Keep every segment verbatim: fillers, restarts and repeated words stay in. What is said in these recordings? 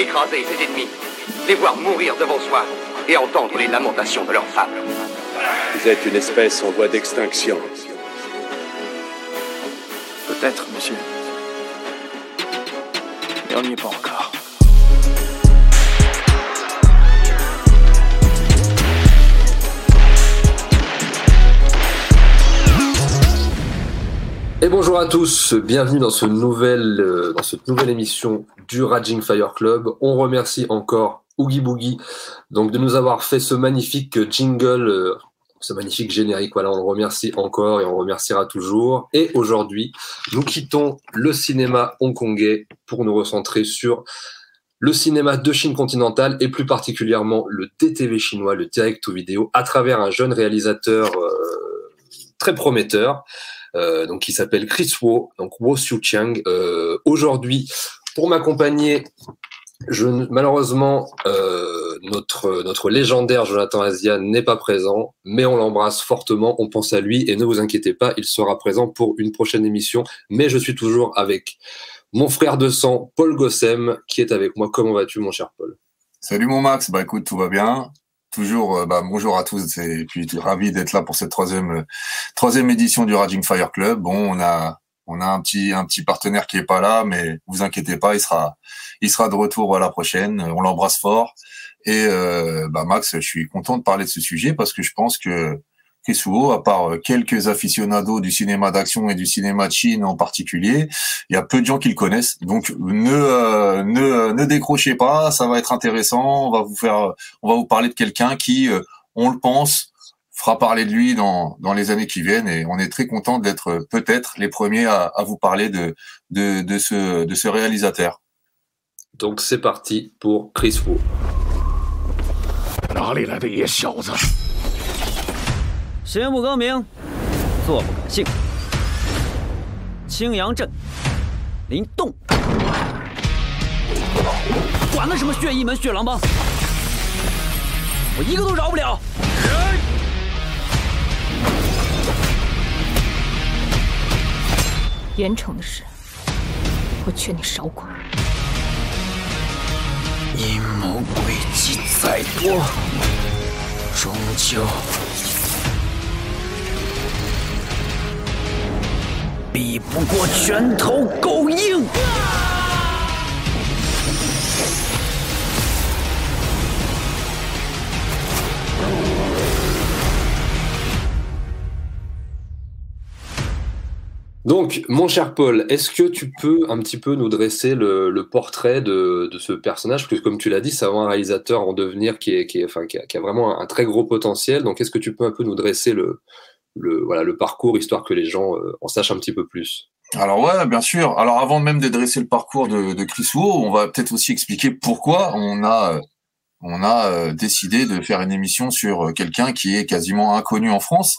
écraser ses ennemis, les voir mourir devant soi et entendre les lamentations de leurs femmes. Vous êtes une espèce en voie d'extinction. Peut-être, monsieur. Mais on n'y est pas encore. Et bonjour à tous, bienvenue dans, ce nouvel, euh, dans cette nouvelle émission du Raging Fire Club. On remercie encore Oogie Boogie donc, de nous avoir fait ce magnifique jingle, euh, ce magnifique générique. Voilà, on le remercie encore et on le remerciera toujours. Et aujourd'hui, nous quittons le cinéma hongkongais pour nous recentrer sur le cinéma de Chine continentale et plus particulièrement le D T V chinois, le direct vidéo, à travers un jeune réalisateur euh, très prometteur. Euh, donc, qui s'appelle Chris Wo, donc Wo Xiuqiang. Euh, aujourd'hui, pour m'accompagner, je, malheureusement, euh, notre, notre légendaire Jonathan Asia n'est pas présent, mais on l'embrasse fortement, on pense à lui, et ne vous inquiétez pas, il sera présent pour une prochaine émission. Mais je suis toujours avec mon frère de sang, Paul Gossem, qui est avec moi. Comment vas-tu, mon cher Paul ? Salut, mon Max. Bah, écoute, tout va bien. Toujours, bah, bonjour à tous et puis ravi d'être là pour cette troisième euh, troisième édition du Raging Fire Club. Bon, on a on a un petit un petit partenaire qui est pas là, mais vous inquiétez pas, il sera il sera de retour à la prochaine. On l'embrasse fort et euh, bah Max, je suis content de parler de ce sujet parce que je pense que Chris Wo, à part quelques aficionados du cinéma d'action et du cinéma de Chine en particulier, il y a peu de gens qui le connaissent. Donc ne euh, ne euh, ne décrochez pas, ça va être intéressant. On va vous faire, on va vous parler de quelqu'un qui, euh, on le pense, fera parler de lui dans dans les années qui viennent. Et on est très content d'être peut-être les premiers à, à vous parler de de de ce de ce réalisateur. Donc c'est parti pour Chris Wo.谁也不高明，做不可信。青阳镇，林洞，管他什么血义门血狼帮，我一个都饶不了。严惩的是，我劝你少管。阴谋诡计再多，终究 比不过拳头够硬。Donc, mon cher Paul, est-ce que tu peux un petit peu nous dresser le, le portrait de, de ce personnage ? Parce que, comme tu l'as dit, c'est un réalisateur en devenir qui, est, qui, est, enfin, qui, a, qui a vraiment un, un très gros potentiel. Donc, est-ce que tu peux un peu nous dresser le... Le, voilà, le parcours, histoire que les gens euh, en sachent un petit peu plus. Alors ouais, bien sûr. Alors avant même de dresser le parcours de, de Chris Wo, on va peut-être aussi expliquer pourquoi on a, on a décidé de faire une émission sur quelqu'un qui est quasiment inconnu en France.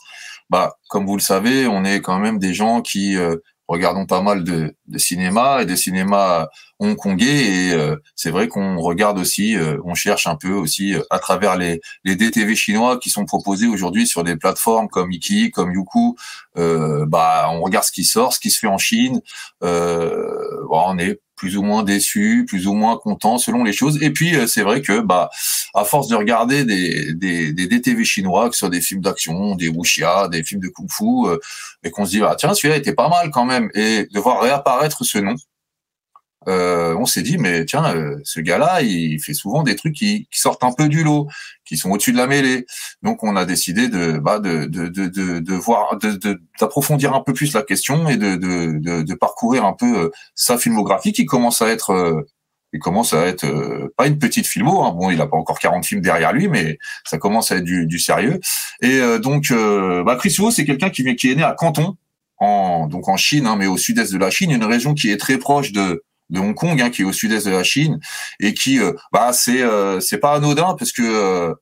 Bah, comme vous le savez, on est quand même des gens qui euh, regardons pas mal de, de cinéma et de cinéma hongkongais. Et euh, c'est vrai qu'on regarde aussi, euh, on cherche un peu aussi euh, à travers les, les D T V chinois qui sont proposés aujourd'hui sur des plateformes comme Iki, comme Youku. Euh, bah, on regarde ce qui sort, ce qui se fait en Chine. Euh, bah, on est plus ou moins déçu, plus ou moins content selon les choses. Et puis euh, c'est vrai que bah à force de regarder des des des D T V chinois, que ce soit des films d'action, des wuxia, des films de kung-fu, euh, et qu'on se dit ah tiens celui-là était pas mal quand même, et de voir réapparaître ce nom, euh, on s'est dit mais tiens euh, ce gars-là il fait souvent des trucs qui, qui sortent un peu du lot, qui sont au-dessus de la mêlée. Donc on a décidé de bah de de de de, de voir de, de d'approfondir un peu plus la question et de de de, de parcourir un peu euh, sa filmographie qui commence à être euh, il commence à être euh, pas une petite filmo hein. Bon, il a pas encore quarante films derrière lui, mais ça commence à être du du sérieux. Et euh, donc euh, bah Chris Wo, c'est quelqu'un qui vient qui est né à Canton en donc en Chine hein, mais au sud-est de la Chine, une région qui est très proche de de Hong Kong hein, qui est au sud-est de la Chine et qui euh, bah c'est euh, c'est pas anodin parce que euh,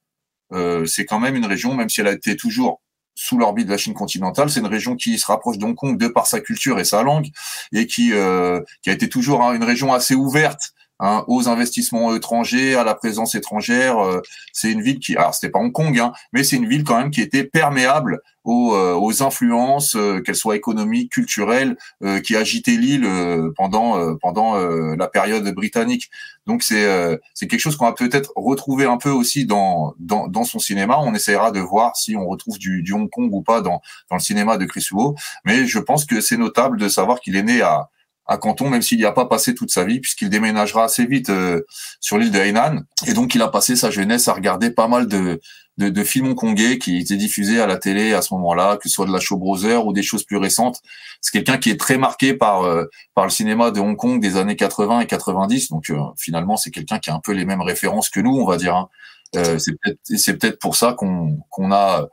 euh, c'est quand même une région, même si elle a été toujours sous l'orbite de la Chine continentale, c'est une région qui se rapproche de Hong Kong de par sa culture et sa langue, et qui euh, qui a été toujours hein, une région assez ouverte hein, aux investissements étrangers, à la présence étrangère. Euh, c'est une ville qui, alors c'était pas Hong Kong, hein, mais c'est une ville quand même qui était perméable aux, euh, aux influences, euh, qu'elles soient économiques, culturelles, euh, qui agitaient l'île euh, pendant euh, pendant euh, la période britannique. Donc c'est euh, c'est quelque chose qu'on va peut-être retrouver un peu aussi dans dans dans son cinéma. On essaiera de voir si on retrouve du, du Hong Kong ou pas dans dans le cinéma de Chris Huo. Mais je pense que c'est notable de savoir qu'il est né à à Canton, même s'il n'y a pas passé toute sa vie, puisqu'il déménagera assez vite euh, sur l'île de Hainan. Et donc, il a passé sa jeunesse à regarder pas mal de, de, de films hongkongais qui étaient diffusés à la télé à ce moment-là, que ce soit de la Show Brothers ou des choses plus récentes. C'est quelqu'un qui est très marqué par euh, par le cinéma de Hong Kong des années quatre-vingts et quatre-vingt-dix. Donc, euh, finalement, c'est quelqu'un qui a un peu les mêmes références que nous, on va dire. Hein. Euh, c'est peut-être, c'est peut-être pour ça qu'on, qu'on a...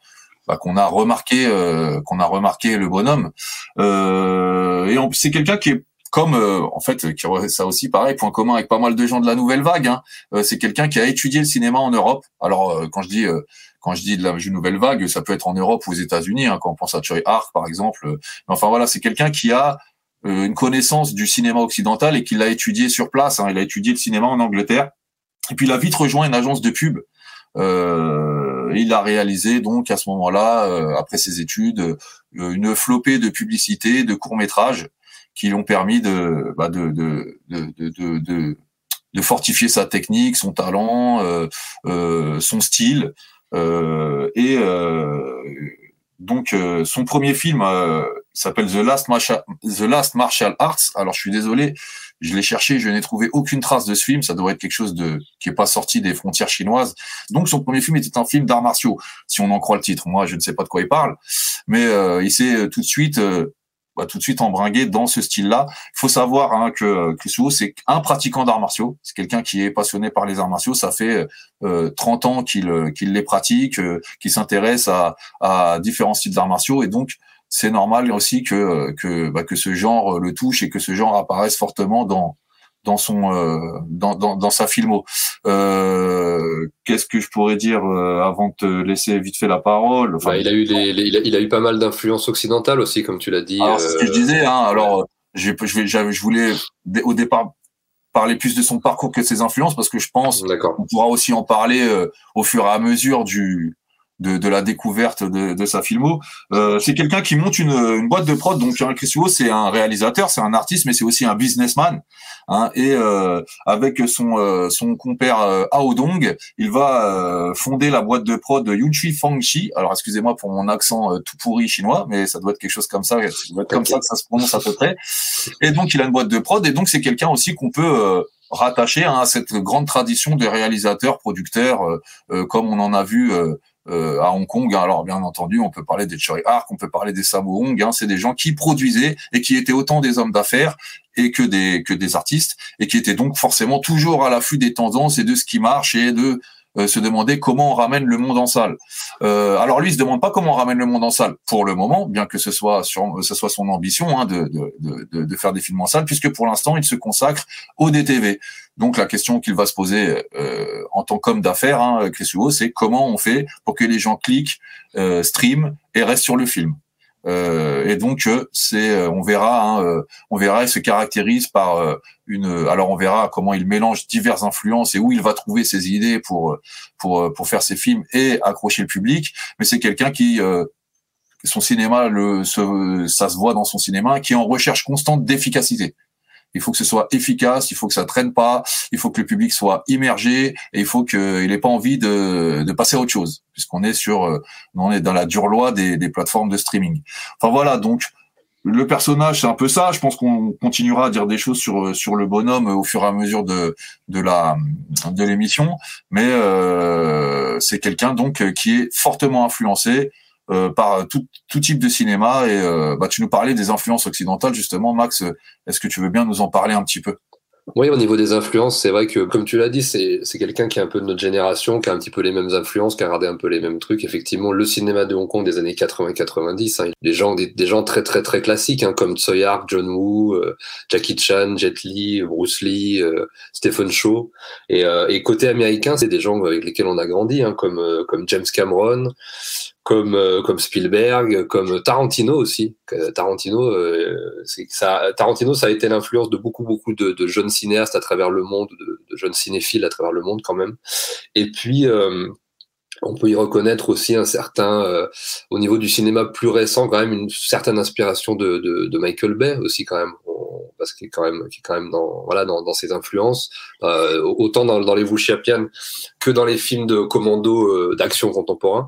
Bah, qu'on a remarqué euh, qu'on a remarqué le bonhomme euh, et on, c'est quelqu'un qui est comme euh, en fait qui, ça aussi pareil point commun avec pas mal de gens de la nouvelle vague, hein, euh, c'est quelqu'un qui a étudié le cinéma en Europe. Alors euh, quand je dis euh, quand je dis de la nouvelle vague, ça peut être en Europe ou aux États-Unis, hein, quand on pense à Choi Ark par exemple, mais enfin voilà, c'est quelqu'un qui a euh, une connaissance du cinéma occidental et qui l'a étudié sur place, hein. Il a étudié le cinéma en Angleterre et puis il a vite rejoint une agence de pub. Euh, il a réalisé donc à ce moment-là, euh, après ses études, euh, une flopée de publicités, de courts-métrages qui l'ont permis de, bah de, de, de, de, de, de fortifier sa technique, son talent, euh, euh, son style. Euh, et euh, donc euh, son premier film euh, s'appelle The Last Martial, The Last Martial Arts. Alors je suis désolé. Je l'ai cherché, je n'ai trouvé aucune trace de ce film. Ça doit être quelque chose de qui est pas sorti des frontières chinoises. Donc son premier film était un film d'arts martiaux, si on en croit le titre. Moi, je ne sais pas de quoi il parle, mais euh, il s'est tout de suite, euh, bah, tout de suite embringué dans ce style-là. Il faut savoir, hein, que Chris Huo, c'est un pratiquant d'arts martiaux. C'est quelqu'un qui est passionné par les arts martiaux. Ça fait euh, trente ans qu'il qu'il les pratique, euh, qu'il s'intéresse à, à différents styles d'arts martiaux, et donc c'est normal aussi que que bah, que ce genre le touche et que ce genre apparaisse fortement dans dans son euh, dans, dans dans sa filmo. Euh, qu'est-ce que je pourrais dire avant de te laisser vite fait la parole, enfin, bah, il a eu les, les, il, a, il a eu pas mal d'influences occidentales aussi, comme tu l'as dit. Alors, euh, c'est ce que je disais, hein, alors je je vais je voulais au départ parler plus de son parcours que de ses influences, parce que je pense D'accord. qu'on pourra aussi en parler euh, au fur et à mesure du De, de la découverte de, de sa filmo. Euh, c'est quelqu'un qui monte une, une boîte de prod. Donc Chris Huo, c'est un réalisateur, c'est un artiste, mais c'est aussi un businessman. Hein, et euh, avec son euh, son compère euh, Hao Dong, il va euh, fonder la boîte de prod Yuqi Fangxi. Alors excusez-moi pour mon accent euh, tout pourri chinois, mais ça doit être quelque chose comme ça. Ça doit être comme okay. ça que ça se prononce à peu près. Et donc il a une boîte de prod. Et donc c'est quelqu'un aussi qu'on peut euh, rattacher, hein, à cette grande tradition de réalisateurs, producteurs, euh, euh, comme on en a vu. Euh, Euh, à Hong Kong, hein. Alors bien entendu, on peut parler des Choi Ark, on peut parler des Sammo Hung, hein. C'est des gens qui produisaient et qui étaient autant des hommes d'affaires et que des que des artistes, et qui étaient donc forcément toujours à l'affût des tendances et de ce qui marche, et de euh, se demander comment on ramène le monde en salle. Euh, alors lui, il se demande pas comment on ramène le monde en salle pour le moment, bien que ce soit sur, ce soit son ambition, hein, de, de de de faire des films en salle, puisque pour l'instant, il se consacre au D T V. Donc la question qu'il va se poser euh, en tant qu'homme d'affaires, hein, Chris Huo, c'est comment on fait pour que les gens cliquent, euh, streament et restent sur le film. Euh, et donc c'est, on verra, hein, on verra, il se caractérise par une. Alors on verra comment il mélange diverses influences et où il va trouver ses idées pour pour pour faire ses films et accrocher le public. Mais c'est quelqu'un qui euh, son cinéma, le, ce, ça se voit dans son cinéma, qui est en recherche constante d'efficacité. Il faut que ce soit efficace, il faut que ça traîne pas, il faut que le public soit immergé, et il faut qu'il ait pas envie de, de passer à autre chose, puisqu'on est sur, on est dans la dure loi des, des plateformes de streaming. Enfin voilà, donc le personnage, c'est un peu ça. Je pense qu'on continuera à dire des choses sur sur le bonhomme au fur et à mesure de de la de l'émission, mais euh, c'est quelqu'un donc qui est fortement influencé Euh, par tout, tout type de cinéma. Et euh, bah, tu nous parlais des influences occidentales justement, Max, est-ce que tu veux bien nous en parler un petit peu? Oui, au niveau des influences, c'est vrai que, comme tu l'as dit, c'est, c'est quelqu'un qui est un peu de notre génération, qui a un petit peu les mêmes influences, qui a regardé un peu les mêmes trucs. Effectivement, le cinéma de Hong Kong des années quatre-vingts quatre-vingt-dix, hein, des gens, des, des gens très, très, très classiques, hein, comme Choi Ark, John Woo, euh, Jackie Chan, Jet Li, Bruce Lee, euh, Stephen Chow. Et, euh, et côté américain, c'est des gens avec lesquels on a grandi, hein, comme, euh, comme James Cameron, comme euh, comme Spielberg, comme Tarantino aussi. Tarantino, euh, c'est, ça, Tarantino, ça a été l'influence de beaucoup beaucoup de, de jeunes cinéastes à travers le monde, de, de jeunes cinéphiles à travers le monde quand même. Et puis euh, on peut y reconnaître aussi un certain, euh, au niveau du cinéma plus récent, quand même une certaine inspiration de, de, de Michael Bay aussi quand même, on, parce qu'il est quand même, qui est quand même dans, voilà, dans, dans ses influences, euh, autant dans, dans les Wushapian que dans les films de commando euh, d'action contemporain,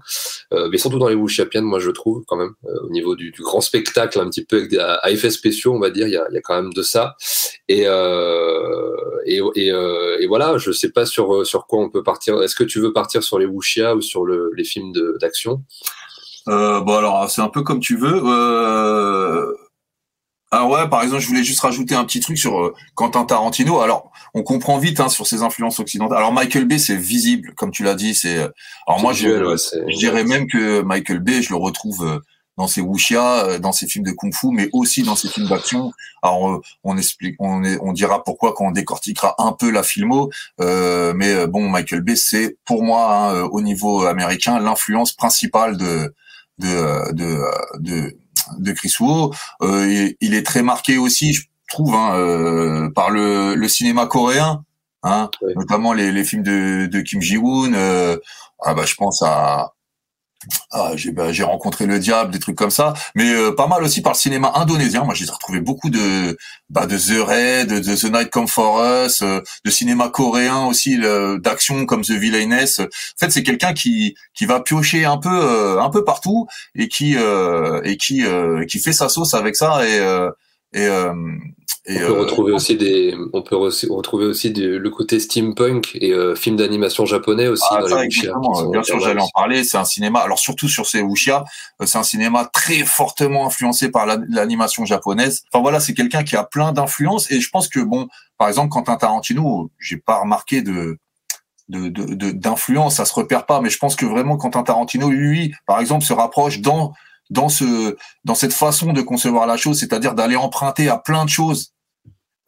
euh, mais surtout dans les Wushapian, moi je trouve quand même, euh, au niveau du, du grand spectacle un petit peu avec des, à, à effets spéciaux, on va dire, il y a, il y a quand même de ça. Et euh, et et, euh, et voilà, je sais pas sur sur quoi on peut partir. Est-ce que tu veux partir sur les Wuxia ou sur le, les films de, d'action? Euh, bon alors c'est un peu comme tu veux. Euh... Ah ouais, par exemple, je voulais juste rajouter un petit truc sur euh, Quentin Tarantino. Alors, on comprend vite hein, sur ses influences occidentales. Alors Michael Bay, c'est visible, comme tu l'as dit. C'est. Alors c'est moi, visuel, je, ouais, c'est... je dirais même que Michael Bay, je le retrouve. Euh, dans ses wuxia, dans ses films de kung-fu, mais aussi dans ses films d'action. Alors, on explique, on, est, on dira pourquoi quand on décortiquera un peu la filmo. Euh, mais bon, Michael Bay, c'est pour moi, hein, au niveau américain, l'influence principale de de de de, de Chris Woo. Euh, il, il est très marqué aussi, je trouve, hein, euh, par le, le cinéma coréen, hein, oui. Notamment les, les films de, de Kim Ji-woon. Euh, ah bah, je pense à Ah, j'ai, bah, j'ai rencontré le diable, des trucs comme ça, mais euh, pas mal aussi par le cinéma indonésien. Moi, j'ai retrouvé beaucoup de bah, de The Raid, de, de The Night Come For Us, euh, de cinéma coréen aussi, le, d'action comme The Villainess. En fait, c'est quelqu'un qui qui va piocher un peu euh, un peu partout et qui euh, et qui euh, qui fait sa sauce avec ça et euh, et euh, Et on peut retrouver euh, aussi des, on peut re- retrouver aussi du, le côté steampunk et euh, films d'animation japonais aussi. Ah, dans ça, les wuxia, bien sûr, j'allais en parler. C'est un cinéma. Alors surtout sur ces wuxia, c'est un cinéma très fortement influencé par la, l'animation japonaise. Enfin voilà, c'est quelqu'un qui a plein d'influences et je pense que bon, par exemple, Quentin Tarantino, j'ai pas remarqué de. De, de, de d'influence, ça se repère pas. Mais je pense que vraiment, Quentin Tarantino, lui, par exemple, se rapproche dans dans ce dans cette façon de concevoir la chose, c'est-à-dire d'aller emprunter à plein de choses.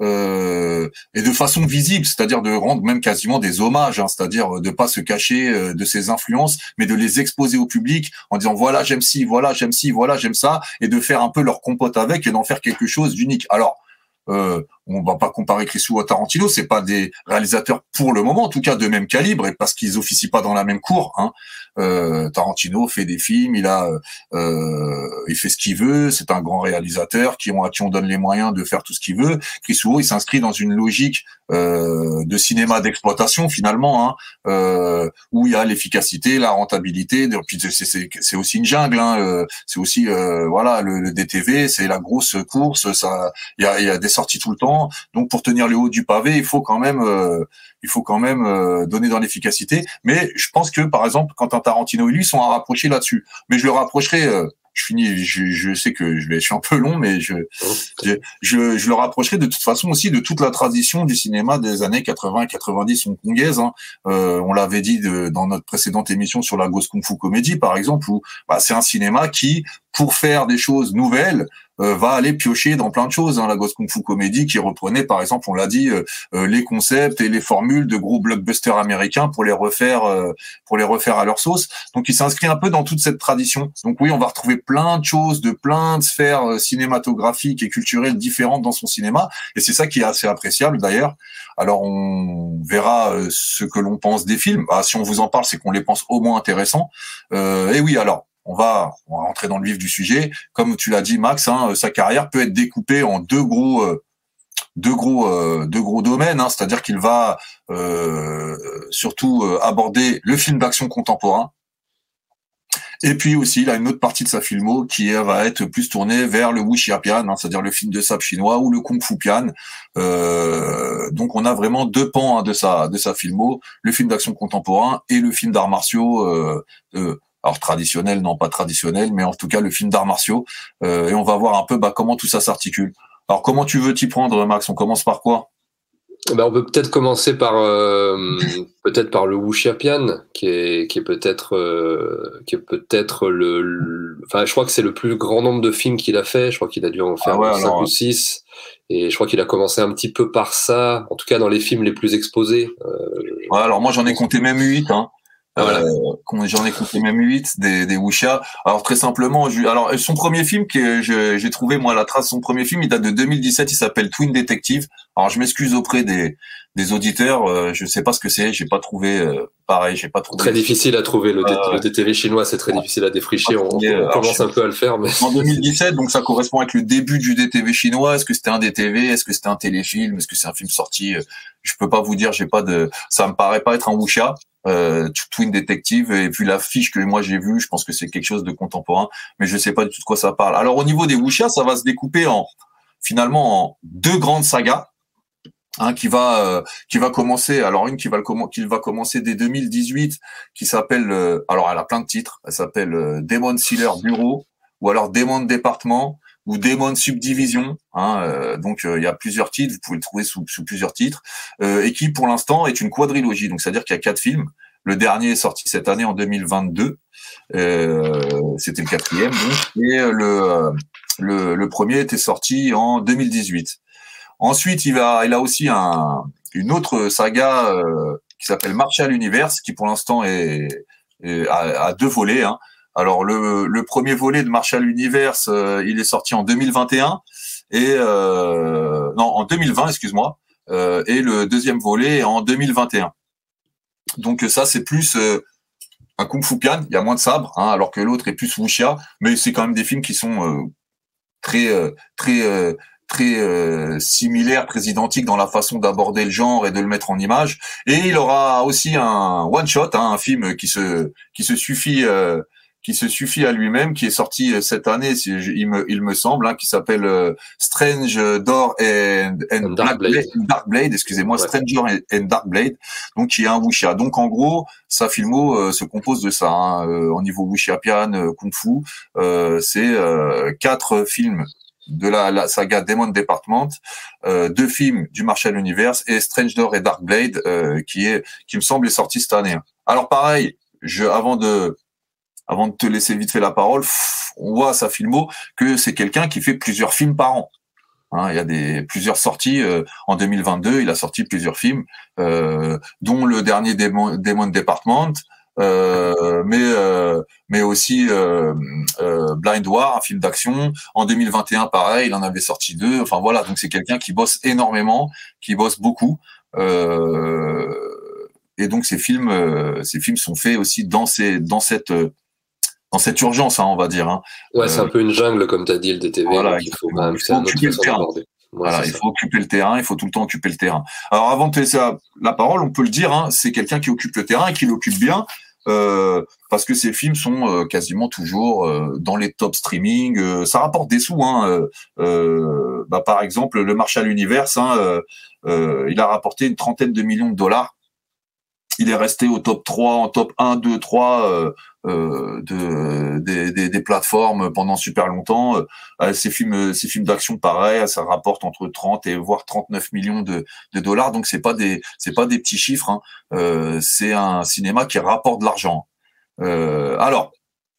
Euh, et de façon visible, c'est-à-dire de rendre même quasiment des hommages, hein, c'est-à-dire de pas se cacher euh, de ses influences, mais de les exposer au public en disant voilà j'aime ci, voilà j'aime ci, voilà j'aime ça, et de faire un peu leur compote avec et d'en faire quelque chose d'unique. Alors euh, on va pas comparer Chris Woo à Tarantino, c'est pas des réalisateurs pour le moment, en tout cas de même calibre, et parce qu'ils officient pas dans la même cour. Hein. Euh, Tarantino fait des films, il a, euh, il fait ce qu'il veut. C'est un grand réalisateur qui on, à qui on donne les moyens de faire tout ce qu'il veut. Chris Woo, il s'inscrit dans une logique euh, de cinéma d'exploitation finalement, hein, euh, où il y a l'efficacité, la rentabilité. Puis c'est, c'est, c'est aussi une jungle. Hein, euh, c'est aussi euh, voilà le, le D T V, c'est la grosse course. Ça, il y a, y a des sorties tout le temps. Donc pour tenir le haut du pavé, il faut quand même, euh, il faut quand même euh, donner dans l'efficacité. Mais je pense que par exemple, Quentin Tarantino et lui sont à rapprocher là-dessus. Mais je le rapprocherai. Euh, je finis. Je, je sais que je vais, je suis un peu long, mais je, je, je, je le rapprocherai de toute façon aussi de toute la tradition du cinéma des années quatre-vingts, quatre-vingt-dix hongkongaises. Hein. Euh, on l'avait dit de, dans notre précédente émission sur la Ghost Kung Fu Comedy, par exemple, où bah, c'est un cinéma qui, pour faire des choses nouvelles, Euh, va aller piocher dans plein de choses. Hein. La Ghost Kung Fu Comedy qui reprenait, par exemple, on l'a dit, euh, euh, les concepts et les formules de gros blockbusters américains pour les refaire, euh, pour les refaire à leur sauce. Donc, il s'inscrit un peu dans toute cette tradition. Donc oui, on va retrouver plein de choses de plein de sphères euh, cinématographiques et culturelles différentes dans son cinéma. Et c'est ça qui est assez appréciable, d'ailleurs. Alors, on verra euh, ce que l'on pense des films. Bah, si on vous en parle, c'est qu'on les pense au moins intéressants. Euh, et oui, alors. On va, on va rentrer dans le vif du sujet. Comme tu l'as dit, Max, hein, sa carrière peut être découpée en deux gros, euh, deux gros, euh, deux gros domaines. Hein, c'est-à-dire qu'il va euh, surtout euh, aborder le film d'action contemporain. Et puis aussi, il a une autre partie de sa filmo qui va être plus tournée vers le wuxiapian, hein, c'est-à-dire le film de sabre chinois ou le kung-fu-pian. Euh, donc, on a vraiment deux pans hein, de sa de sa filmo, le film d'action contemporain et le film d'arts martiaux. Euh, euh, Alors traditionnel, non pas traditionnel, mais en tout cas le film d'arts martiaux. Euh, et on va voir un peu bah, comment tout ça s'articule. Alors comment tu veux t'y prendre, Max? On commence par quoi? Ben, on peut peut-être commencer par euh, peut-être par le wuxiapian, qui est qui est peut-être euh, qui est peut-être le, le. Enfin, je crois que c'est le plus grand nombre de films qu'il a fait. Je crois qu'il a dû en faire ah ouais, cinq alors, ou six. Et je crois qu'il a commencé un petit peu par ça. En tout cas, dans les films les plus exposés. Euh, ouais, alors moi j'en ai compté même huit. Hein. Ah, voilà. euh, j'en ai compté même huit des, des Wuxia. Alors très simplement, je, alors son premier film que je, j'ai trouvé moi la trace, son premier film, il date de deux mille dix-sept, il s'appelle Twin Detective. Alors je m'excuse auprès des des auditeurs, euh, je sais pas ce que c'est, j'ai pas trouvé euh, pareil, j'ai pas trouvé. Très difficile à trouver le, euh, le D T V chinois, c'est très ouais, difficile à défricher. On, trouvé, on commence un peu à le faire, mais en deux mille dix-sept, donc ça correspond avec le début du D T V chinois. Est-ce que c'était un D T V? Est-ce que c'était un téléfilm? Est-ce que c'est un film sorti? Je peux pas vous dire, j'ai pas de, ça me paraît pas être un Wuxia. Euh, Twin Detective, et vu l'affiche que moi j'ai vue, je pense que c'est quelque chose de contemporain, mais je sais pas du tout de quoi ça parle. Alors au niveau des Wuxia, ça va se découper en finalement en deux grandes sagas, hein, qui va euh, qui va commencer. Alors une qui va le comment qui va commencer dès deux mille dix-huit, qui s'appelle euh, alors elle a plein de titres, elle s'appelle euh, Demon Sealer Bureau, ou alors Demon Département, ou Demon Subdivision, hein, euh, donc il euh, y a plusieurs titres, vous pouvez le trouver sous, sous plusieurs titres, euh, et qui pour l'instant est une quadrilogie, donc c'est-à-dire qu'il y a quatre films. Le dernier est sorti cette année en deux mille vingt-deux, euh, c'était le quatrième, donc, et le, le le premier était sorti en deux mille dix-huit. Ensuite, il va, il a aussi un une autre saga euh, qui s'appelle Martial Universe, qui pour l'instant est, est à, à deux volets, hein. Alors le, le premier volet de Martial Universe, euh, il est sorti en deux mille vingt et un et euh, non en deux mille vingt, excuse-moi, euh, et le deuxième volet en deux mille vingt et un. Donc ça c'est plus euh, un kung-fu can, il y a moins de sabre, hein, alors que l'autre est plus wuxia, mais c'est quand même des films qui sont euh, très euh, très euh, très euh, similaires, très identiques dans la façon d'aborder le genre et de le mettre en image. Et il aura aussi un one shot, hein, un film qui se qui se suffit euh, qui se suffit à lui-même, qui est sorti cette année, il me, il me semble, hein, qui s'appelle euh, Strange Door and, and Dark Blade, Dark Blade, excusez-moi, ouais. Stranger and, and Dark Blade, donc qui est un wuxia. Donc en gros, sa filmo euh, se compose de ça, hein, euh, au niveau wuxia pian, euh, kung fu, euh, c'est euh, quatre films de la, la saga Demon Department, euh, deux films du Martial Universe et Strange Door et Dark Blade, euh, qui est, qui me semble est sorti cette année. Alors pareil, je avant de Avant de te laisser vite fait la parole, on voit à sa filmo que c'est quelqu'un qui fait plusieurs films par an. Hein, il y a des plusieurs sorties. Euh, en deux mille vingt-deux, il a sorti plusieurs films, euh, dont le dernier Demon, Demon Department, euh, mais euh, mais aussi euh, euh, Blind War, un film d'action. En deux mille vingt et un, pareil, il en avait sorti deux. Enfin voilà, donc c'est quelqu'un qui bosse énormément, qui bosse beaucoup. Euh, et donc ces films, euh, ces films sont faits aussi dans ces dans cette dans cette urgence, hein, on va dire. Hein. Ouais, c'est euh, un peu une jungle, comme tu as dit, le D T V. Voilà, il faut, bah, il faut occuper le terrain. Ouais, voilà, il ça. faut occuper le terrain, il faut tout le temps occuper le terrain. Alors, avant de te laisser la, la parole, on peut le dire, hein, c'est quelqu'un qui occupe le terrain et qui l'occupe bien, euh, parce que ses films sont euh, quasiment toujours euh, dans les top streaming. Euh, ça rapporte des sous. Hein, euh, euh, bah, par exemple, le Martial Universe, hein, euh, euh, il a rapporté une trentaine de millions de dollars. Il est resté au top trois, en top un, deux, trois euh, euh, de, des, des, des plateformes pendant super longtemps. Euh, ces films, ces films d'action, pareil, ça rapporte entre trente et voire trente-neuf millions de, de dollars. Donc c'est pas des, c'est pas des petits chiffres. Hein. Euh, c'est un cinéma qui rapporte de l'argent. Euh, alors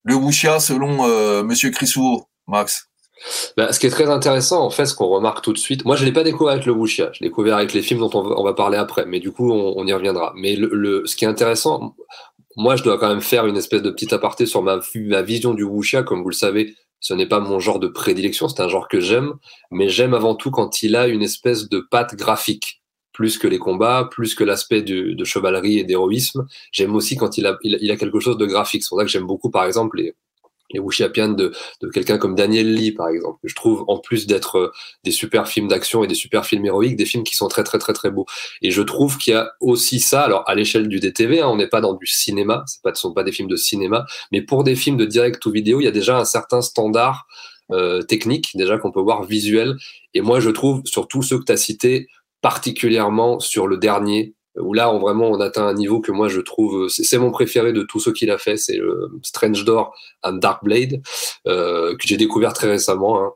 le wuxia, selon euh, Monsieur Chrysou, Max. Bah, ce qui est très intéressant, en fait, ce qu'on remarque tout de suite, moi je l'ai pas découvert avec le wuxia, je l'ai découvert avec les films dont on va, on va parler après, mais du coup on, on y reviendra. Mais le, le, ce qui est intéressant, moi je dois quand même faire une espèce de petit aparté sur ma, ma vision du wuxia. Comme vous le savez, ce n'est pas mon genre de prédilection, c'est un genre que j'aime, mais j'aime avant tout quand il a une espèce de patte graphique, plus que les combats, plus que l'aspect du, de chevalerie et d'héroïsme. J'aime aussi quand il a, il, il a quelque chose de graphique. C'est pour ça que j'aime beaucoup, par exemple, les les wuxia pian de, de quelqu'un comme Daniel Lee, par exemple, que je trouve, en plus d'être des super films d'action et des super films héroïques, des films qui sont très très très très beaux. Et je trouve qu'il y a aussi ça, alors à l'échelle du D T V, hein, on n'est pas dans du cinéma, c'est pas, ce sont pas des films de cinéma, mais pour des films de direct ou vidéo, il y a déjà un certain standard euh, technique, déjà qu'on peut voir visuel. Et moi je trouve, sur tous ceux que tu as cités, particulièrement sur le dernier, où là, on, vraiment, on atteint un niveau que moi, je trouve... C'est, c'est mon préféré de tout ce qu'il a fait, c'est euh, Strange Door and Dark Blade, euh, que j'ai découvert très récemment, hein,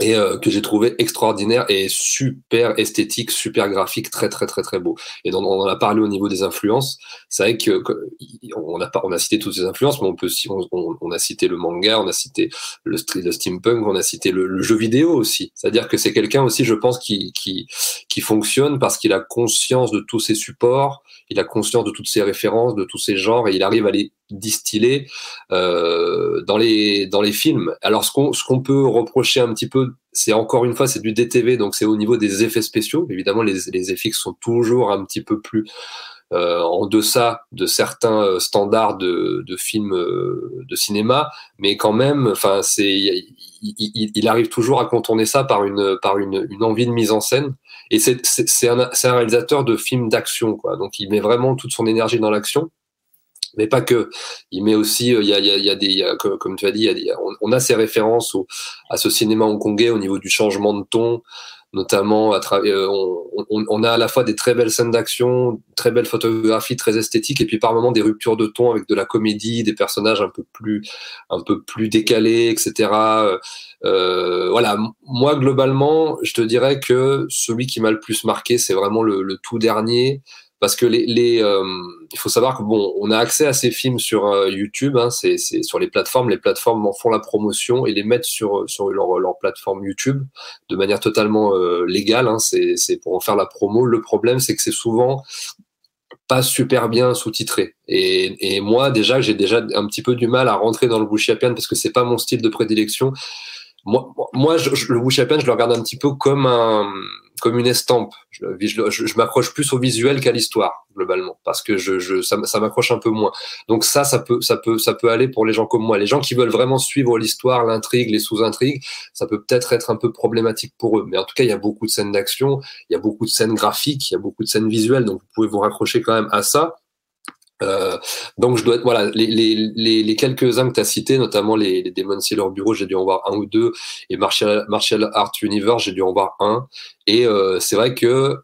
et euh, que j'ai trouvé extraordinaire et super esthétique, super graphique, très très très très beau. Et dans, on en a parlé au niveau des influences, c'est vrai que, que on a on a cité toutes ces influences, mais on peut on on, on a cité le manga, on a cité le, le steampunk, on a cité le, le jeu vidéo aussi. C'est-à-dire que c'est quelqu'un aussi, je pense, qui qui qui fonctionne parce qu'il a conscience de tous ses supports, il a conscience de toutes ses références, de tous ses genres, et il arrive à les distiller euh, dans les dans les films. Alors ce qu'on ce qu'on peut reprocher un petit peu, c'est encore une fois, c'est du D T V, donc c'est au niveau des effets spéciaux. Évidemment, les les effets sont toujours un petit peu plus euh, en deçà de certains standards de de films euh, de cinéma, mais quand même, enfin c'est il, il, il arrive toujours à contourner ça par une par une une envie de mise en scène. Et c'est c'est, c'est un c'est un réalisateur de films d'action, quoi. Donc il met vraiment toute son énergie dans l'action. Mais pas que. Il met aussi, il y a, il y a, il y a des, il y a, comme tu as dit, il y a, on, on a ces références au, à ce cinéma hongkongais au niveau du changement de ton, notamment à travers. On, on, on a à la fois des très belles scènes d'action, très belles photographies, très esthétiques, et puis par moments des ruptures de ton avec de la comédie, des personnages un peu plus, un peu plus décalés, et cetera. Euh, voilà. Moi, globalement, je te dirais que celui qui m'a le plus marqué, c'est vraiment le, le tout dernier. Parce que les, les, euh, il faut savoir que bon, on a accès à ces films sur euh, YouTube, hein, c'est, c'est sur les plateformes. Les plateformes en font la promotion et les mettent sur sur leur, leur plateforme YouTube de manière totalement euh, légale. Hein, c'est, c'est pour en faire la promo. Le problème, c'est que c'est souvent pas super bien sous-titré. Et, et moi, déjà, j'ai déjà un petit peu du mal à rentrer dans le wuxiapian parce que c'est pas mon style de prédilection. Moi, moi, je, je, le wuxiapian, je le regarde un petit peu comme un, comme une estampe. Je, je, je, je m'accroche plus au visuel qu'à l'histoire globalement, parce que je, je, ça, ça m'accroche un peu moins. Donc ça, ça peut, ça peut, ça peut aller pour les gens comme moi. Les gens qui veulent vraiment suivre l'histoire, l'intrigue, les sous-intrigues, ça peut peut-être être un peu problématique pour eux. Mais en tout cas, il y a beaucoup de scènes d'action, il y a beaucoup de scènes graphiques, il y a beaucoup de scènes visuelles. Donc vous pouvez vous raccrocher quand même à ça. Euh, donc je dois voilà les les les, les quelques-uns que t'as cités, notamment les, les Demon Slayer Bureau, j'ai dû en voir un ou deux, et Martial Martial Art Universe, j'ai dû en voir un, et euh, c'est vrai que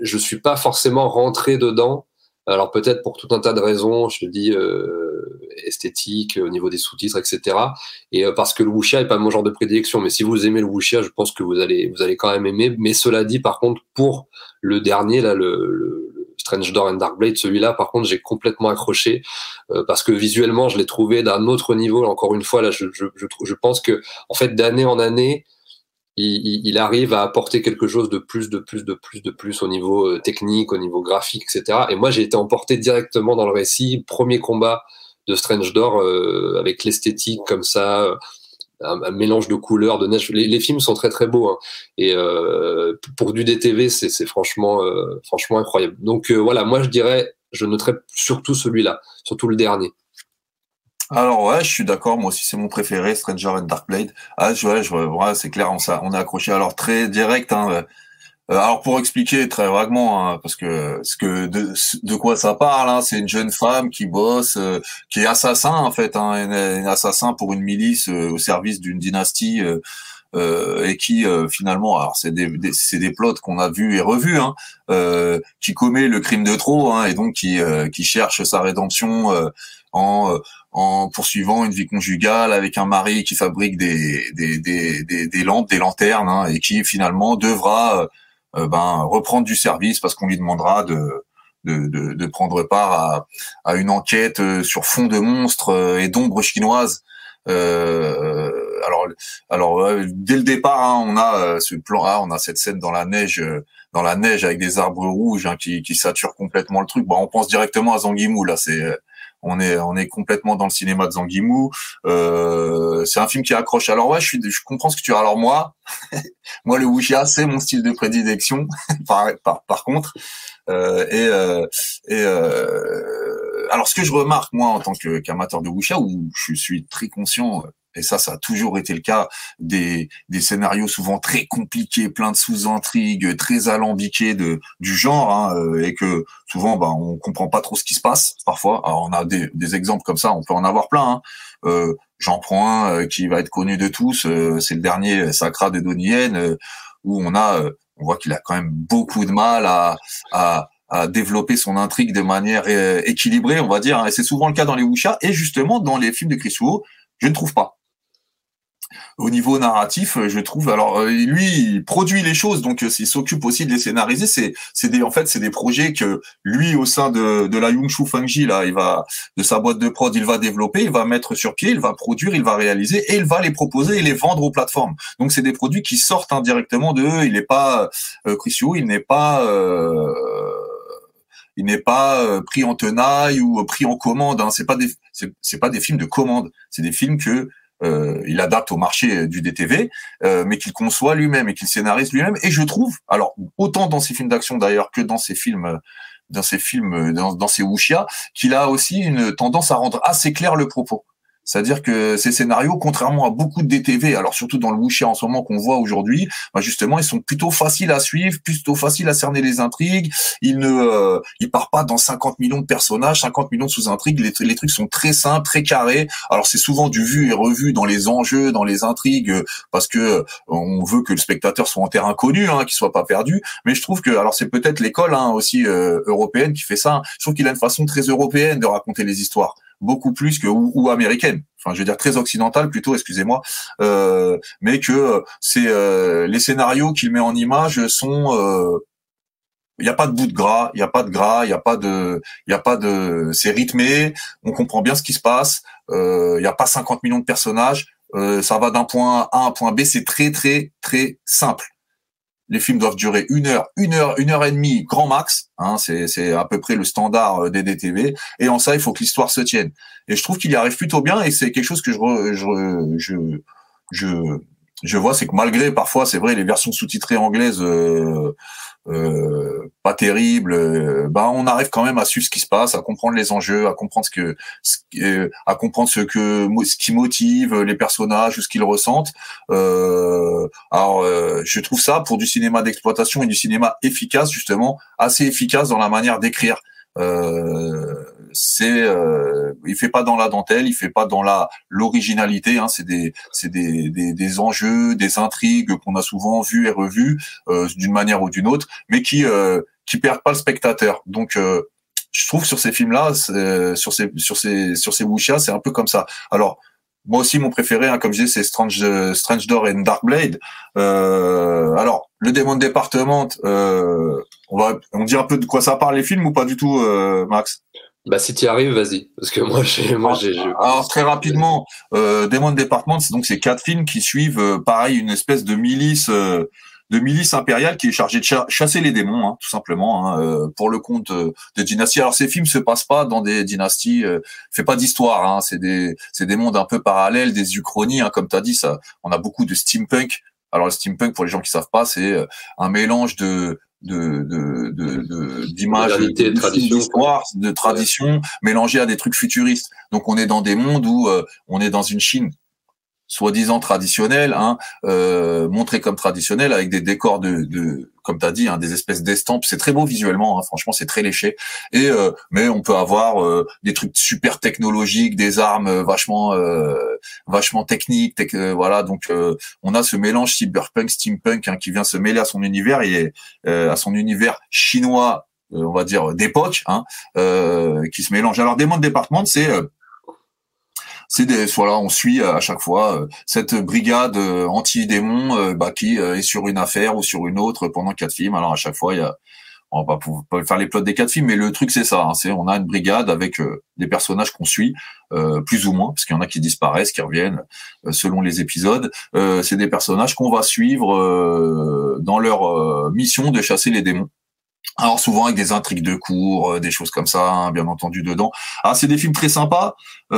je suis pas forcément rentré dedans. Alors peut-être pour tout un tas de raisons, je te dis euh, esthétique, au niveau des sous-titres, et cetera. Et euh, parce que le wuxia est pas mon genre de prédilection, mais si vous aimez le wuxia, je pense que vous allez vous allez quand même aimer. Mais cela dit, par contre, pour le dernier là, le, le Strange Door and Dark Blade, celui-là, par contre, j'ai complètement accroché euh, parce que visuellement, je l'ai trouvé d'un autre niveau. Encore une fois, là, je, je, je, je pense que, en fait, d'année en année, il, il arrive à apporter quelque chose de plus, de plus, de plus, de plus au niveau technique, au niveau graphique, et cetera. Et moi, j'ai été emporté directement dans le récit. Premier combat de Strange Door euh, avec l'esthétique comme ça. Euh, Un, un mélange de couleurs, de neige. Les, les films sont très très beaux, hein. Et euh, pour du D T V, c'est, c'est franchement, euh, franchement incroyable. Donc euh, voilà, moi je dirais, je noterais surtout celui-là, surtout le dernier. Alors ouais, je suis d'accord. Moi aussi, c'est mon préféré, Stranger and Dark Blade. Ah je, ouais, je, ouais, c'est clair, on, ça, on est accroché. Alors très direct. Hein, euh, alors pour expliquer très vaguement, hein, parce que ce que de, de quoi ça parle, hein, c'est une jeune femme qui bosse, euh, qui est assassin en fait, hein, un assassin pour une milice euh, au service d'une dynastie euh, euh, et qui euh, finalement, alors c'est des, des c'est des plots qu'on a vus et revus, hein, euh, qui commet le crime de trop, hein, et donc qui euh, qui cherche sa rédemption euh, en euh, en poursuivant une vie conjugale avec un mari qui fabrique des des des des, des lampes, des lanternes, hein, et qui finalement devra euh, Euh, ben reprendre du service parce qu'on lui demandera de de de, de prendre part à, à une enquête sur fond de monstres et d'ombres chinoises. Euh, alors alors euh, dès le départ, hein, on a euh, ce plan, ah, on a cette scène dans la neige, euh, dans la neige avec des arbres rouges, hein, qui qui saturent complètement le truc. Bon, on pense directement à Zanguimou là, c'est euh, On est on est complètement dans le cinéma de Zanguimou. Euh, c'est un film qui accroche. Alors ouais, je suis je comprends ce que tu as. Alors moi, moi le wuxia, c'est mon style de prédilection. par, par par contre, euh, et euh, et euh, alors ce que je remarque moi en tant que qu'amateur de wuxia, où je suis très conscient. Et ça, ça a toujours été le cas, des, des scénarios souvent très compliqués, plein de sous-intrigues, très alambiqués de, du genre, hein, et que souvent, bah, on comprend pas trop ce qui se passe, parfois. Alors, on a des, des exemples comme ça, on peut en avoir plein, hein. Euh, j'en prends un euh, qui va être connu de tous, euh, c'est le dernier Sacra de Donnie Yen, euh, où on a, euh, on voit qu'il a quand même beaucoup de mal à, à, à développer son intrigue de manière euh, équilibrée, on va dire, hein. Et c'est souvent le cas dans les wuxia, et justement, dans les films de Chris Huo, je ne trouve pas. Au niveau narratif, je trouve, alors lui, il produit les choses, donc il s'occupe aussi de les scénariser. C'est, c'est des, en fait, c'est des projets que lui, au sein de de la Yongshu Fengji, là, il va de sa boîte de prod, il va développer, il va mettre sur pied, il va produire, il va réaliser et il va les proposer et les vendre aux plateformes. Donc c'est des produits qui sortent indirectement de eux. Il n'est pas euh, Crucio, il n'est pas euh, il n'est pas euh, pris en tenaille ou pris en commande. Hein. C'est pas des, c'est, c'est pas des films de commande. C'est des films que Euh, il adapte au marché du D T V, euh, mais qu'il conçoit lui-même et qu'il scénarise lui-même. Et je trouve, alors autant dans ses films d'action d'ailleurs que dans ses films, dans ses films, dans, dans ses wuxia, qu'il a aussi une tendance à rendre assez clair le propos. C'est-à-dire que ces scénarios, contrairement à beaucoup de D T V, alors surtout dans le wuxia en ce moment qu'on voit aujourd'hui, bah justement, ils sont plutôt faciles à suivre, plutôt faciles à cerner les intrigues. Ils ne, euh, ils partent pas dans cinquante millions de personnages, cinquante millions de sous-intrigues. Les, les trucs sont très simples, très carrés. Alors c'est souvent du vu et revu dans les enjeux, dans les intrigues, parce que on veut que le spectateur soit en terrain connu, hein, qu'il soit pas perdu. Mais je trouve que, alors c'est peut-être l'école hein, aussi euh, européenne qui fait ça. Hein. Je trouve qu'il a une façon très européenne de raconter les histoires. Beaucoup plus que ou, ou américaine, enfin je veux dire très occidentale plutôt, excusez-moi, euh, mais que c'est euh, les scénarios qu'il met en image sont, il euh, y a pas de bout de gras, il y a pas de gras, il y a pas de, il y a pas de, c'est rythmé, on comprend bien ce qui se passe, il euh, y a pas cinquante millions de personnages, euh, ça va d'un point A à un point B, c'est très très très simple. Les films doivent durer une heure, une heure, une heure et demie, grand max. Hein, c'est, c'est à peu près le standard des D T V. Et en ça, il faut que l'histoire se tienne. Et je trouve qu'il y arrive plutôt bien. Et c'est quelque chose que je, je, je, je, je vois, c'est que malgré parfois, c'est vrai, les versions sous-titrées anglaises euh, euh, pas terribles, euh, ben on arrive quand même à suivre ce qui se passe, à comprendre les enjeux, à comprendre ce que, ce, euh, à comprendre ce que, ce qui motive les personnages ou ce qu'ils ressentent. Euh, Alors, euh, je trouve ça, pour du cinéma d'exploitation et du cinéma efficace, justement, assez efficace dans la manière d'écrire. Euh, c'est, euh, il fait pas dans la dentelle, il fait pas dans la l'originalité. Hein, c'est des, c'est des, des, des enjeux, des intrigues qu'on a souvent vues et revues euh, d'une manière ou d'une autre, mais qui, euh, qui perdent pas le spectateur. Donc, euh, je trouve sur ces films-là, euh, sur ces, sur ces, sur ces wuxia, c'est un peu comme ça. Alors. Moi aussi, mon préféré, hein, comme je disais, c'est Strange, euh, Strange Door and Dark Blade. Euh, alors, le Demon Department, euh, on va, on dit un peu de quoi ça parle les films ou pas du tout, euh, Max? Bah, si t'y arrives, vas-y. Parce que moi, j'ai, moi, j'ai, j'ai... Alors, très rapidement, euh, Demon Department, c'est donc ces quatre films qui suivent, euh, pareil, une espèce de milice, euh, de milice impériale qui est chargée de chasser les démons, hein, tout simplement, hein, pour le compte de dynasties. Alors ces films se passent pas dans des dynasties, euh, fait pas d'histoire, hein, c'est des c'est des mondes un peu parallèles, des uchronies, hein, comme t'as dit, ça, on a beaucoup de steampunk. Alors le steampunk, pour les gens qui savent pas, c'est un mélange de de de de, de d'images, de traditions, d'histoire, de traditions, ouais, mélangées à des trucs futuristes. Donc on est dans des mondes où euh, on est dans une Chine soi-disant traditionnel, hein, euh, montré comme traditionnel avec des décors de, de comme t'as dit, hein, des espèces d'estampes. C'est très beau visuellement, hein, franchement, c'est très léché. Et euh, mais on peut avoir euh, des trucs super technologiques, des armes vachement, euh, vachement techniques, tec- euh, voilà. Donc euh, on a ce mélange cyberpunk, steampunk, hein, qui vient se mêler à son univers et euh, à son univers chinois, euh, on va dire d'époque, hein, euh, qui se mélange. Alors Demon Department, c'est euh, C'est des, voilà, on suit à chaque fois euh, cette brigade euh, anti-démon euh, bah, qui euh, est sur une affaire ou sur une autre pendant quatre films. Alors à chaque fois, il y a, on va pas faire les plots des quatre films, mais le truc c'est ça, hein, c'est on a une brigade avec euh, des personnages qu'on suit euh, plus ou moins, parce qu'il y en a qui disparaissent, qui reviennent euh, selon les épisodes. Euh, c'est des personnages qu'on va suivre euh, dans leur euh, mission de chasser les démons. Alors souvent avec des intrigues de cours, euh, des choses comme ça, hein, bien entendu dedans. Ah, c'est des films très sympas.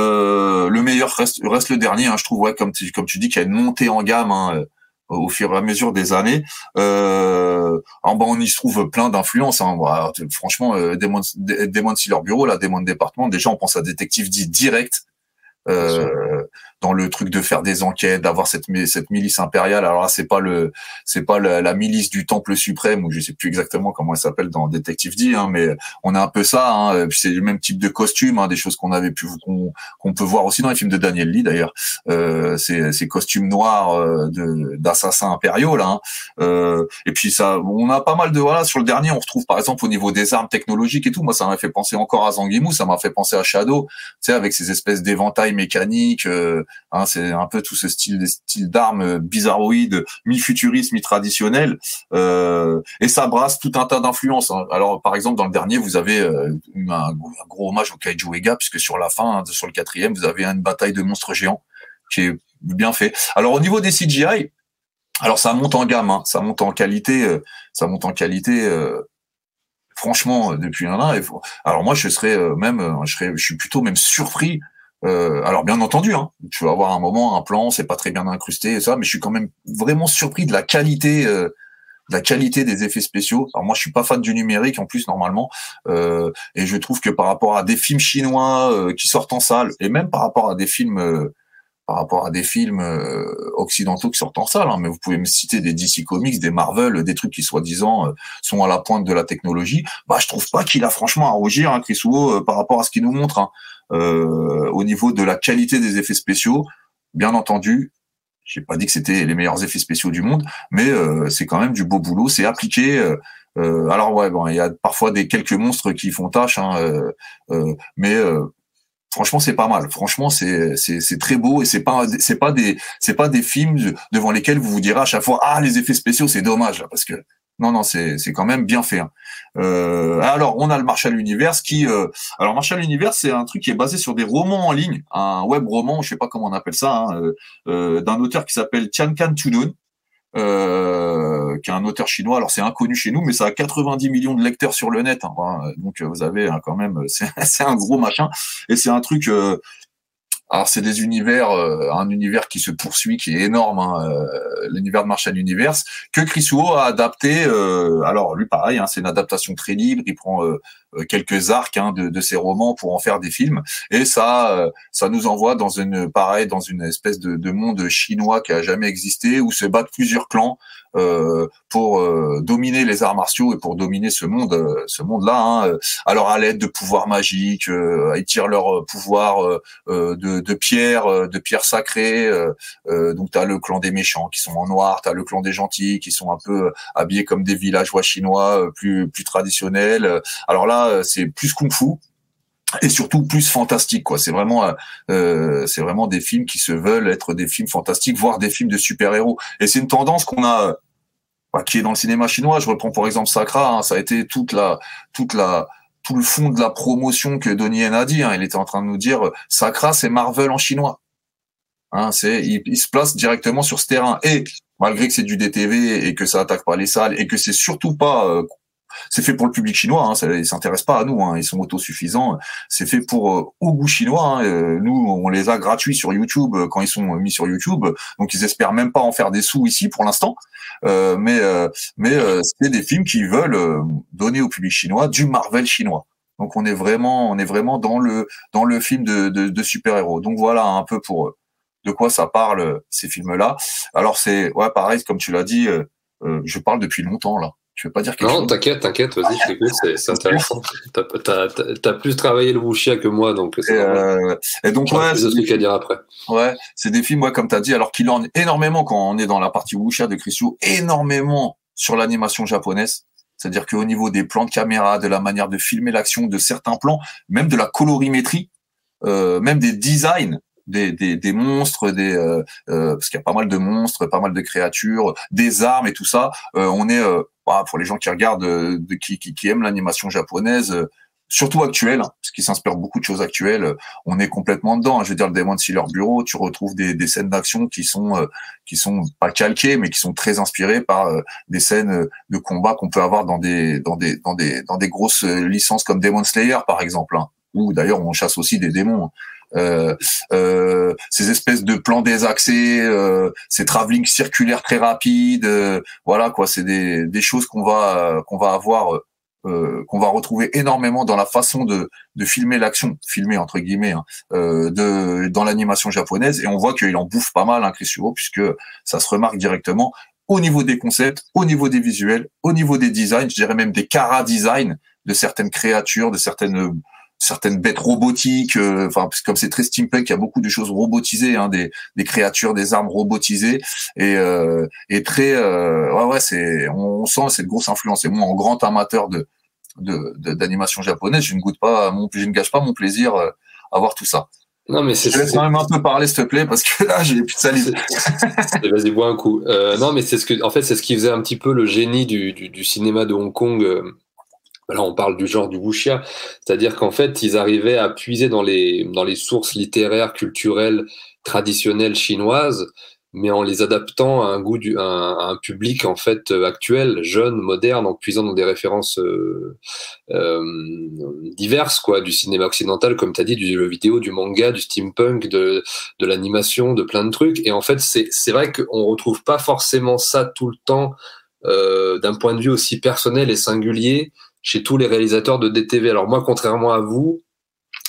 Euh, le meilleur reste, reste le dernier, hein, je trouve. Ouais, comme tu, comme tu dis, qu'il y a une montée en gamme, hein, au fur et à mesure des années. Euh, alors, bah, on y trouve plein d'influences. Hein. Alors, franchement, euh, Demon, Demon Sealer Bureau, là, Demon Department. Déjà, on pense à Détective D direct. Euh, dans le truc de faire des enquêtes, d'avoir cette cette milice impériale. Alors là, c'est pas le c'est pas la, la milice du Temple suprême, ou je sais plus exactement comment elle s'appelle dans Détective D, hein, mais on a un peu ça. Hein, puis c'est le même type de costume, hein, des choses qu'on avait pu qu'on qu'on peut voir aussi dans les films de Daniel Lee d'ailleurs. Euh, ces ces costumes noirs euh, de d'assassins impériaux là. Hein. Euh, et puis ça, on a pas mal de voilà sur le dernier, on retrouve par exemple au niveau des armes technologiques et tout. Moi, ça m'a fait penser encore à Zanguimou, ça m'a fait penser à Shadow, tu sais, avec ces espèces d'éventails mécaniques, euh, hein, c'est un peu tout ce style des styles d'armes bizarroïdes, mi-futuristes, mi-traditionnels, euh, et ça brasse tout un tas d'influences, hein. Alors par exemple dans le dernier vous avez euh, un, un gros hommage au Kaiju Ega, puisque sur la fin, hein, sur le quatrième, vous avez une bataille de monstres géants qui est bien fait. Alors au niveau des C G I, alors ça monte en gamme, hein, ça monte en qualité, euh, ça monte en qualité. Euh, franchement, depuis un an, alors moi je serais euh, même, je serais, je suis plutôt même surpris. Euh, alors bien entendu, hein, tu vas avoir un moment, un plan, c'est pas très bien incrusté et ça, mais je suis quand même vraiment surpris de la qualité, euh, de la qualité des effets spéciaux. Alors moi je suis pas fan du numérique en plus normalement, euh, et je trouve que par rapport à des films chinois euh, qui sortent en salle, et même par rapport à des films euh, par rapport à des films euh, occidentaux qui sortent en salle, hein, mais vous pouvez me citer des D C Comics, des Marvel, des trucs qui soi-disant euh, sont à la pointe de la technologie, bah je trouve pas qu'il a franchement à rougir, hein, Chris Huo, euh, par rapport à ce qu'il nous montre, hein, euh, au niveau de la qualité des effets spéciaux. Bien entendu, j'ai pas dit que c'était les meilleurs effets spéciaux du monde, mais euh, c'est quand même du beau boulot, c'est appliqué. Euh, euh, alors ouais, bon, il y a parfois des quelques monstres qui font tâche, hein, euh, euh, mais euh, franchement, c'est pas mal. Franchement, c'est c'est c'est très beau, et c'est pas c'est pas des c'est pas des films devant lesquels vous vous direz à chaque fois ah les effets spéciaux c'est dommage, parce que non non c'est c'est quand même bien fait, hein. Euh, alors on a le Martial Universe qui euh, alors Martial Universe c'est un truc qui est basé sur des romans en ligne, un web roman, je sais pas comment on appelle ça, hein, euh, euh, d'un auteur qui s'appelle Tian Can Tudun, euh, qui est un auteur chinois. Alors c'est inconnu chez nous, mais ça a quatre-vingt-dix millions de lecteurs sur le net, hein, hein, donc vous avez, hein, quand même, c'est, c'est un gros machin, et c'est un truc. Euh, alors c'est des univers, euh, un univers qui se poursuit, qui est énorme, hein, euh, l'univers de Martial Universe que Chris Huo a adapté. Euh, alors lui pareil, hein, c'est une adaptation très libre. Il prend euh, quelques arcs, hein, de, de ses romans pour en faire des films, et ça euh, ça nous envoie dans une pareil dans une espèce de, de monde chinois qui a jamais existé, où se battent plusieurs clans euh, pour euh, dominer les arts martiaux et pour dominer ce monde euh, ce monde là, hein. Alors à l'aide de pouvoirs magiques, euh, ils tirent leur pouvoir euh, de de pierres euh, de pierres sacrées, euh, euh, donc t'as le clan des méchants qui sont en noir, t'as le clan des gentils qui sont un peu habillés comme des villageois chinois euh, plus plus traditionnels. Alors là c'est plus kung-fu et surtout plus fantastique, quoi. C'est vraiment, euh, c'est vraiment des films qui se veulent être des films fantastiques, voire des films de super-héros. Et c'est une tendance qu'on a, bah, qui est dans le cinéma chinois. Je reprends pour exemple Sakra, hein, ça a été toute la, toute la, tout le fond de la promotion que Donnie Yen a dit, hein. Il était en train de nous dire Sakra, c'est Marvel en chinois. Hein, c'est, il, il se place directement sur ce terrain. Et malgré que c'est du D T V et que ça attaque pas les salles et que c'est surtout pas euh, c'est fait pour le public chinois, hein, ça, ils s'intéressent pas à nous, hein, ils sont autosuffisants. C'est fait pour euh, au goût chinois, hein, euh, nous on les a gratuits sur YouTube euh, quand ils sont mis sur YouTube, donc ils espèrent même pas en faire des sous ici pour l'instant. Euh, mais euh, mais euh, c'est des films qui veulent euh, donner au public chinois du Marvel chinois. Donc on est vraiment on est vraiment dans le dans le film de, de, de super-héros. Donc voilà un peu pour euh, de quoi ça parle euh, ces films-là. Alors c'est ouais pareil comme tu l'as dit, euh, euh, je parle depuis longtemps là. Tu veux pas dire quelque non, chose? Non, t'inquiète, t'inquiète, vas-y, je t'écoute, c'est, c'est intéressant. T'as, t'as, t'as plus travaillé le wuxia que moi, donc c'est et, euh, et donc, ouais, plus de trucs à dire après. Ouais, c'est des films, ouais, comme t'as dit, alors qu'il en est énormément, quand on est dans la partie wuxia de Chris Huo, énormément sur l'animation japonaise. C'est-à-dire qu'au niveau des plans de caméra, de la manière de filmer l'action, de certains plans, même de la colorimétrie, euh, même des designs, Des, des des monstres, des euh, euh, parce qu'il y a pas mal de monstres, pas mal de créatures, des armes et tout ça. Euh, on est euh, bah, pour les gens qui regardent, euh, de, qui, qui qui aiment l'animation japonaise, euh, surtout actuelle, hein, parce qu'ils s'inspirent beaucoup de choses actuelles. Euh, on est complètement dedans, hein. Je veux dire, le Demon Slayer Bureau, tu retrouves des des scènes d'action qui sont euh, qui sont pas calquées, mais qui sont très inspirées par euh, des scènes de combat qu'on peut avoir dans des dans des dans des dans des grosses licences comme Demon Slayer par exemple, hein, où d'ailleurs on chasse aussi des démons. Hein. Euh, euh, ces espèces de plans désaxés, euh, ces travelling circulaires très rapides, euh, voilà quoi, c'est des, des choses qu'on va euh, qu'on va avoir, euh, qu'on va retrouver énormément dans la façon de, de filmer l'action, filmer entre guillemets, hein, euh, de dans l'animation japonaise. Et on voit qu'il en bouffe pas mal, hein, Chris Huo, puisque ça se remarque directement au niveau des concepts, au niveau des visuels, au niveau des designs, je dirais même des chara design de certaines créatures, de certaines certaines bêtes robotiques, enfin euh, comme c'est très steampunk, il y a beaucoup de choses robotisées, hein, des des créatures, des armes robotisées et euh, et très euh, ouais ouais c'est on, on sent cette grosse influence. Et moi, en grand amateur de, de de d'animation japonaise, je ne goûte pas, mon je ne gâche pas mon plaisir euh, à voir tout ça. Non, mais c'est, je laisse quand même un peu parler, s'il te plaît, parce que là, j'ai plus de salive. Vas-y, bois un coup. Euh, non, mais c'est ce que, en fait, c'est ce qui faisait un petit peu le génie du, du, du cinéma de Hong Kong. Là, on parle du genre du wuxia. C'est-à-dire qu'en fait, ils arrivaient à puiser dans les, dans les sources littéraires, culturelles, traditionnelles chinoises, mais en les adaptant à un goût du, à un, à un public, en fait, actuel, jeune, moderne, en puisant dans des références, euh, euh, diverses, quoi, du cinéma occidental, comme t'as dit, du jeu vidéo, du manga, du steampunk, de, de l'animation, de plein de trucs. Et en fait, c'est, c'est vrai qu'on retrouve pas forcément ça tout le temps, euh, d'un point de vue aussi personnel et singulier chez tous les réalisateurs de D T V. Alors moi, contrairement à vous,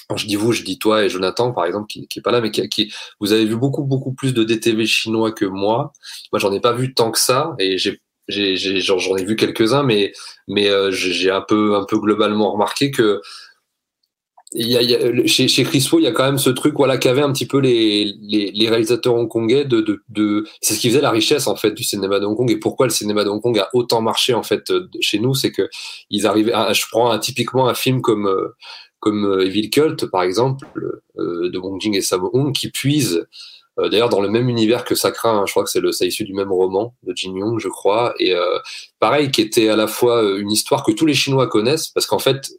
quand je dis vous, je dis toi et Jonathan, par exemple, qui, qui est pas là, mais qui, qui, vous avez vu beaucoup, beaucoup plus de D T V chinois que moi. Moi, j'en ai pas vu tant que ça, et j'ai, j'ai, j'ai, genre, j'en ai vu quelques-uns, mais, mais, euh, j'ai un peu, un peu globalement remarqué que, il y a, il y a, chez, chez Crispo, il y a quand même ce truc, voilà, qu'avaient un petit peu les, les, les réalisateurs hongkongais de, de, de, c'est ce qui faisait la richesse, en fait, du cinéma de Hong Kong, et pourquoi le cinéma de Hong Kong a autant marché, en fait, chez nous, c'est que, ils arrivaient à, je prends un, typiquement un film comme, euh, comme Evil Cult, par exemple, euh, de Wong Jing et Sammo Hung, qui puise euh, d'ailleurs dans le même univers que Sacra, hein, je crois que c'est, le, c'est issu du même roman de Jin Yong, je crois, et euh, pareil, qui était à la fois une histoire que tous les Chinois connaissent, parce qu'en fait,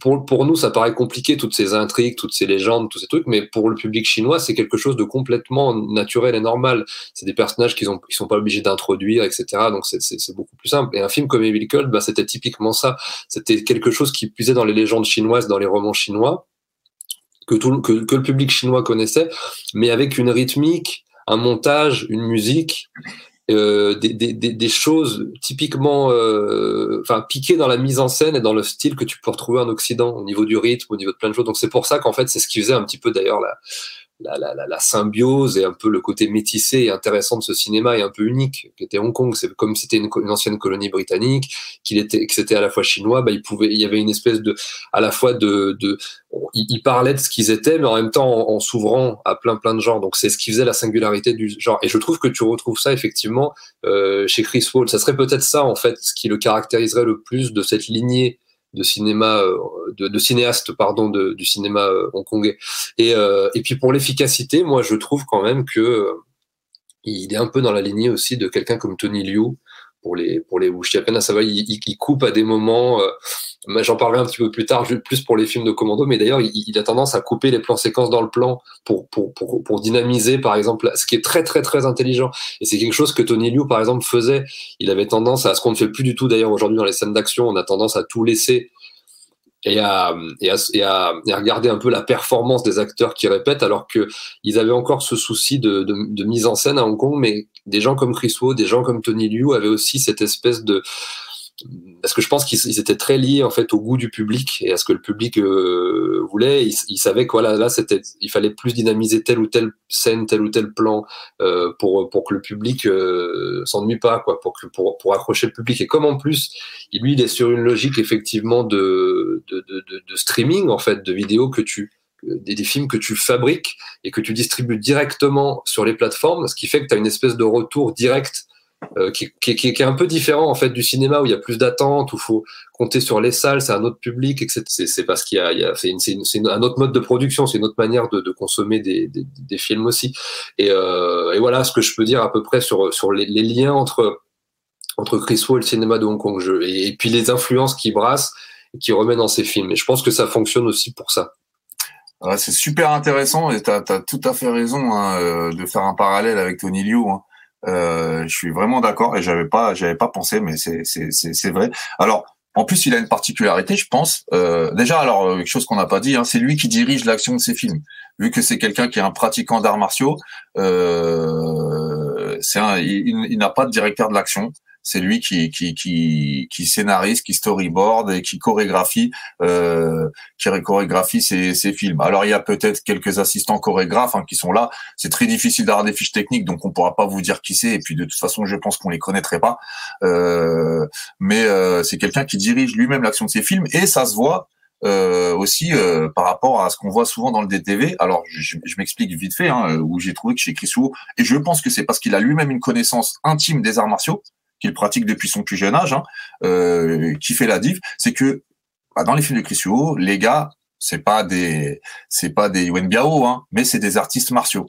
pour, pour nous, ça paraît compliqué, toutes ces intrigues, toutes ces légendes, tous ces trucs, mais pour le public chinois, c'est quelque chose de complètement naturel et normal. C'est des personnages qu'ils ont, qu'ils sont pas obligés d'introduire, et cetera. Donc c'est, c'est, c'est beaucoup plus simple. Et un film comme Evil Cult, bah, c'était typiquement ça. C'était quelque chose qui puisait dans les légendes chinoises, dans les romans chinois, que tout, que, que le public chinois connaissait, mais avec une rythmique, un montage, une musique. Euh, des, des, des, des choses typiquement, euh, enfin, piquées dans la mise en scène et dans le style que tu peux retrouver en Occident, au niveau du rythme, au niveau de plein de choses. Donc c'est pour ça qu'en fait, c'est ce qui faisait un petit peu d'ailleurs la, la, la, la symbiose et un peu le côté métissé et intéressant de ce cinéma et un peu unique qu'était Hong Kong. C'est comme si c'était une, une ancienne colonie britannique, qu'il était, que c'était à la fois chinois, bah, il pouvait, il y avait une espèce de, à la fois de, de, ils parlaient de ce qu'ils étaient, mais en même temps en, en s'ouvrant à plein plein de genres. Donc c'est ce qui faisait la singularité du genre. Et je trouve que tu retrouves ça effectivement euh, chez Chris Wall. Ça serait peut-être ça en fait ce qui le caractériserait le plus de cette lignée de cinéma, euh, de, de cinéaste pardon, de, du cinéma euh, hongkongais. Et euh, et puis pour l'efficacité, moi je trouve quand même que euh, il est un peu dans la lignée aussi de quelqu'un comme Tony Liu. Pour les, pour les wuxia, à savoir, il, il coupe à des moments, euh, j'en parlerai un petit peu plus tard, plus pour les films de commando, mais d'ailleurs, il, il a tendance à couper les plans séquences dans le plan pour, pour, pour, pour dynamiser, par exemple, ce qui est très, très, très intelligent. Et c'est quelque chose que Tony Liu, par exemple, faisait. Il avait tendance à, ce qu'on ne fait plus du tout, d'ailleurs, aujourd'hui, dans les scènes d'action, on a tendance à tout laisser et à, et à, et à, et à regarder un peu la performance des acteurs qui répètent, alors que ils avaient encore ce souci de, de, de mise en scène à Hong Kong, mais des gens comme Chris Wo, des gens comme Tony Liu avaient aussi cette espèce de, parce que je pense qu'ils étaient très liés en fait au goût du public et à ce que le public euh, voulait. Ils, ils savaient que voilà, là c'était, il fallait plus dynamiser telle ou telle scène, tel ou tel plan euh, pour pour que le public euh, s'ennuie pas, quoi, pour que pour pour accrocher le public. Et comme en plus, lui, il est sur une logique effectivement de de de, de, de streaming en fait, de vidéos que tu Des, des films que tu fabriques et que tu distribues directement sur les plateformes, ce qui fait que tu as une espèce de retour direct euh, qui, qui, qui, qui est un peu différent en fait du cinéma où il y a plus d'attente, où il faut compter sur les salles, c'est un autre public, et cetera. C'est, c'est parce qu'il y a, il y a c'est, une, c'est, une, c'est une, un autre mode de production, c'est une autre manière de, de consommer des, des, des films aussi. Et, euh, et voilà ce que je peux dire à peu près sur, sur les, les liens entre, entre Chris Wo et le cinéma de Hong Kong, je, et, et puis les influences qu'il brasse et qu'il remet dans ses films. Et je pense que ça fonctionne aussi pour ça. Ouais, c'est super intéressant et t'as, t'as tout à fait raison hein, de faire un parallèle avec Tony Liu. Hein. Euh, je suis vraiment d'accord et j'avais pas, j'avais pas pensé, mais c'est, c'est, c'est, c'est vrai. Alors, en plus, il a une particularité, je pense. Euh, déjà, alors quelque chose qu'on n'a pas dit, hein, c'est lui qui dirige l'action de ses films. Vu que c'est quelqu'un qui est un pratiquant d'arts martiaux, euh, c'est un, il, il n'a pas de directeur de l'action. C'est lui qui qui qui qui scénarise, qui storyboard et qui chorégraphie euh, qui chorégraphie ses ses films. Alors il y a peut-être quelques assistants chorégraphes hein, qui sont là. C'est très difficile d'avoir des fiches techniques, donc on pourra pas vous dire qui c'est. Et puis de toute façon, je pense qu'on les connaîtrait pas. Euh, mais euh, c'est quelqu'un qui dirige lui-même l'action de ses films et ça se voit. Euh, aussi euh, par rapport à ce qu'on voit souvent dans le D T V. Alors je, je m'explique vite fait hein, où j'ai trouvé que chez Chris Wo, et je pense que c'est parce qu'il a lui-même une connaissance intime des arts martiaux qu'il pratique depuis son plus jeune âge, hein, euh, qui fait la diff, c'est que bah, dans les films de Chris Wo, les gars C'est pas des, c'est pas des Yuen Biao, hein, mais c'est des artistes martiaux.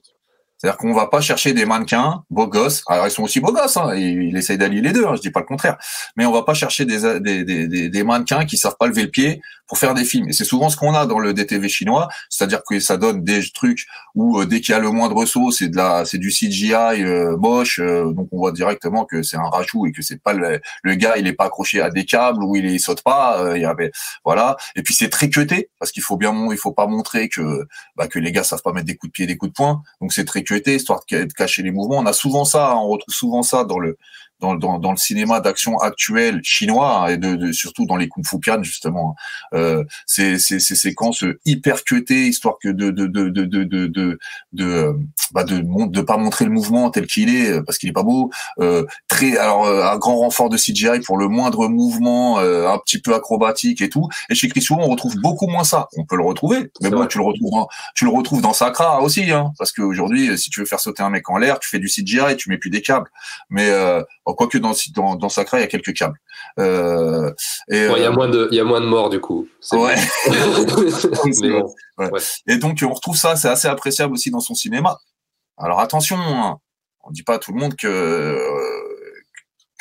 C'est-à-dire qu'on va pas chercher des mannequins beaux gosses. Alors ils sont aussi beaux gosses, hein. Ils, ils essayent d'allier les deux, hein, je dis pas le contraire. Mais on va pas chercher des, des, des, des mannequins qui savent pas lever le pied pour faire des films. Et c'est souvent ce qu'on a dans le D T V chinois, c'est-à-dire que ça donne des trucs où euh, dès qu'il y a le moindre saut, c'est de la, c'est du C G I euh, moche. Euh, donc on voit directement que c'est un rajout et que c'est pas le, le gars, il est pas accroché à des câbles ou il, il saute pas. Euh, il y avait, voilà. Et puis c'est très cuté parce qu'il faut bien, il faut pas montrer que, bah, que les gars savent pas mettre des coups de pied, des coups de poing. Donc c'est très histoire de cacher les mouvements. On a souvent ça, on retrouve souvent ça dans le dans dans, dans le cinéma d'action actuel chinois et de, de surtout dans les kung-fu pian justement. Euh, ces ces ces séquences hyper cutées, histoire que de de de de de de de de, bah de, de pas montrer le mouvement tel qu'il est parce qu'il est pas beau. Euh, très alors un grand renfort de C G I pour le moindre mouvement, euh, un petit peu acrobatique et tout. Et chez Chris Wu, on retrouve beaucoup moins ça. On peut le retrouver, mais bon, tu le retrouves hein, tu le retrouves dans Sakra aussi, hein, parce qu'aujourd'hui si tu veux faire sauter un mec en l'air, tu fais du C G I et tu mets plus des câbles. Mais euh, quoique dans dans, dans Sakra, il y a quelques câbles. Euh, et, ouais, il y a moins de il y a moins de morts du coup. C'est ouais. Mais bon, ouais. Ouais. Et donc on retrouve ça, c'est assez appréciable aussi dans son cinéma. Alors attention, hein, on dit pas à tout le monde que euh,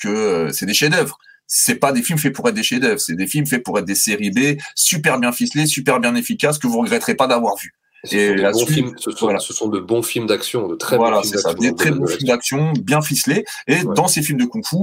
que euh, c'est des chefs-d'œuvre. C'est pas des films faits pour être des chefs-d'œuvre, c'est des films faits pour être des séries B, super bien ficelés, super bien efficaces que vous regretterez pas d'avoir vu. Ce et là films, ce, sont, voilà. ce sont de bons films d'action, de très voilà, bons films d'action. Des très bons films d'action, bien ficelés. Et ouais. Dans ces films de kung-fu,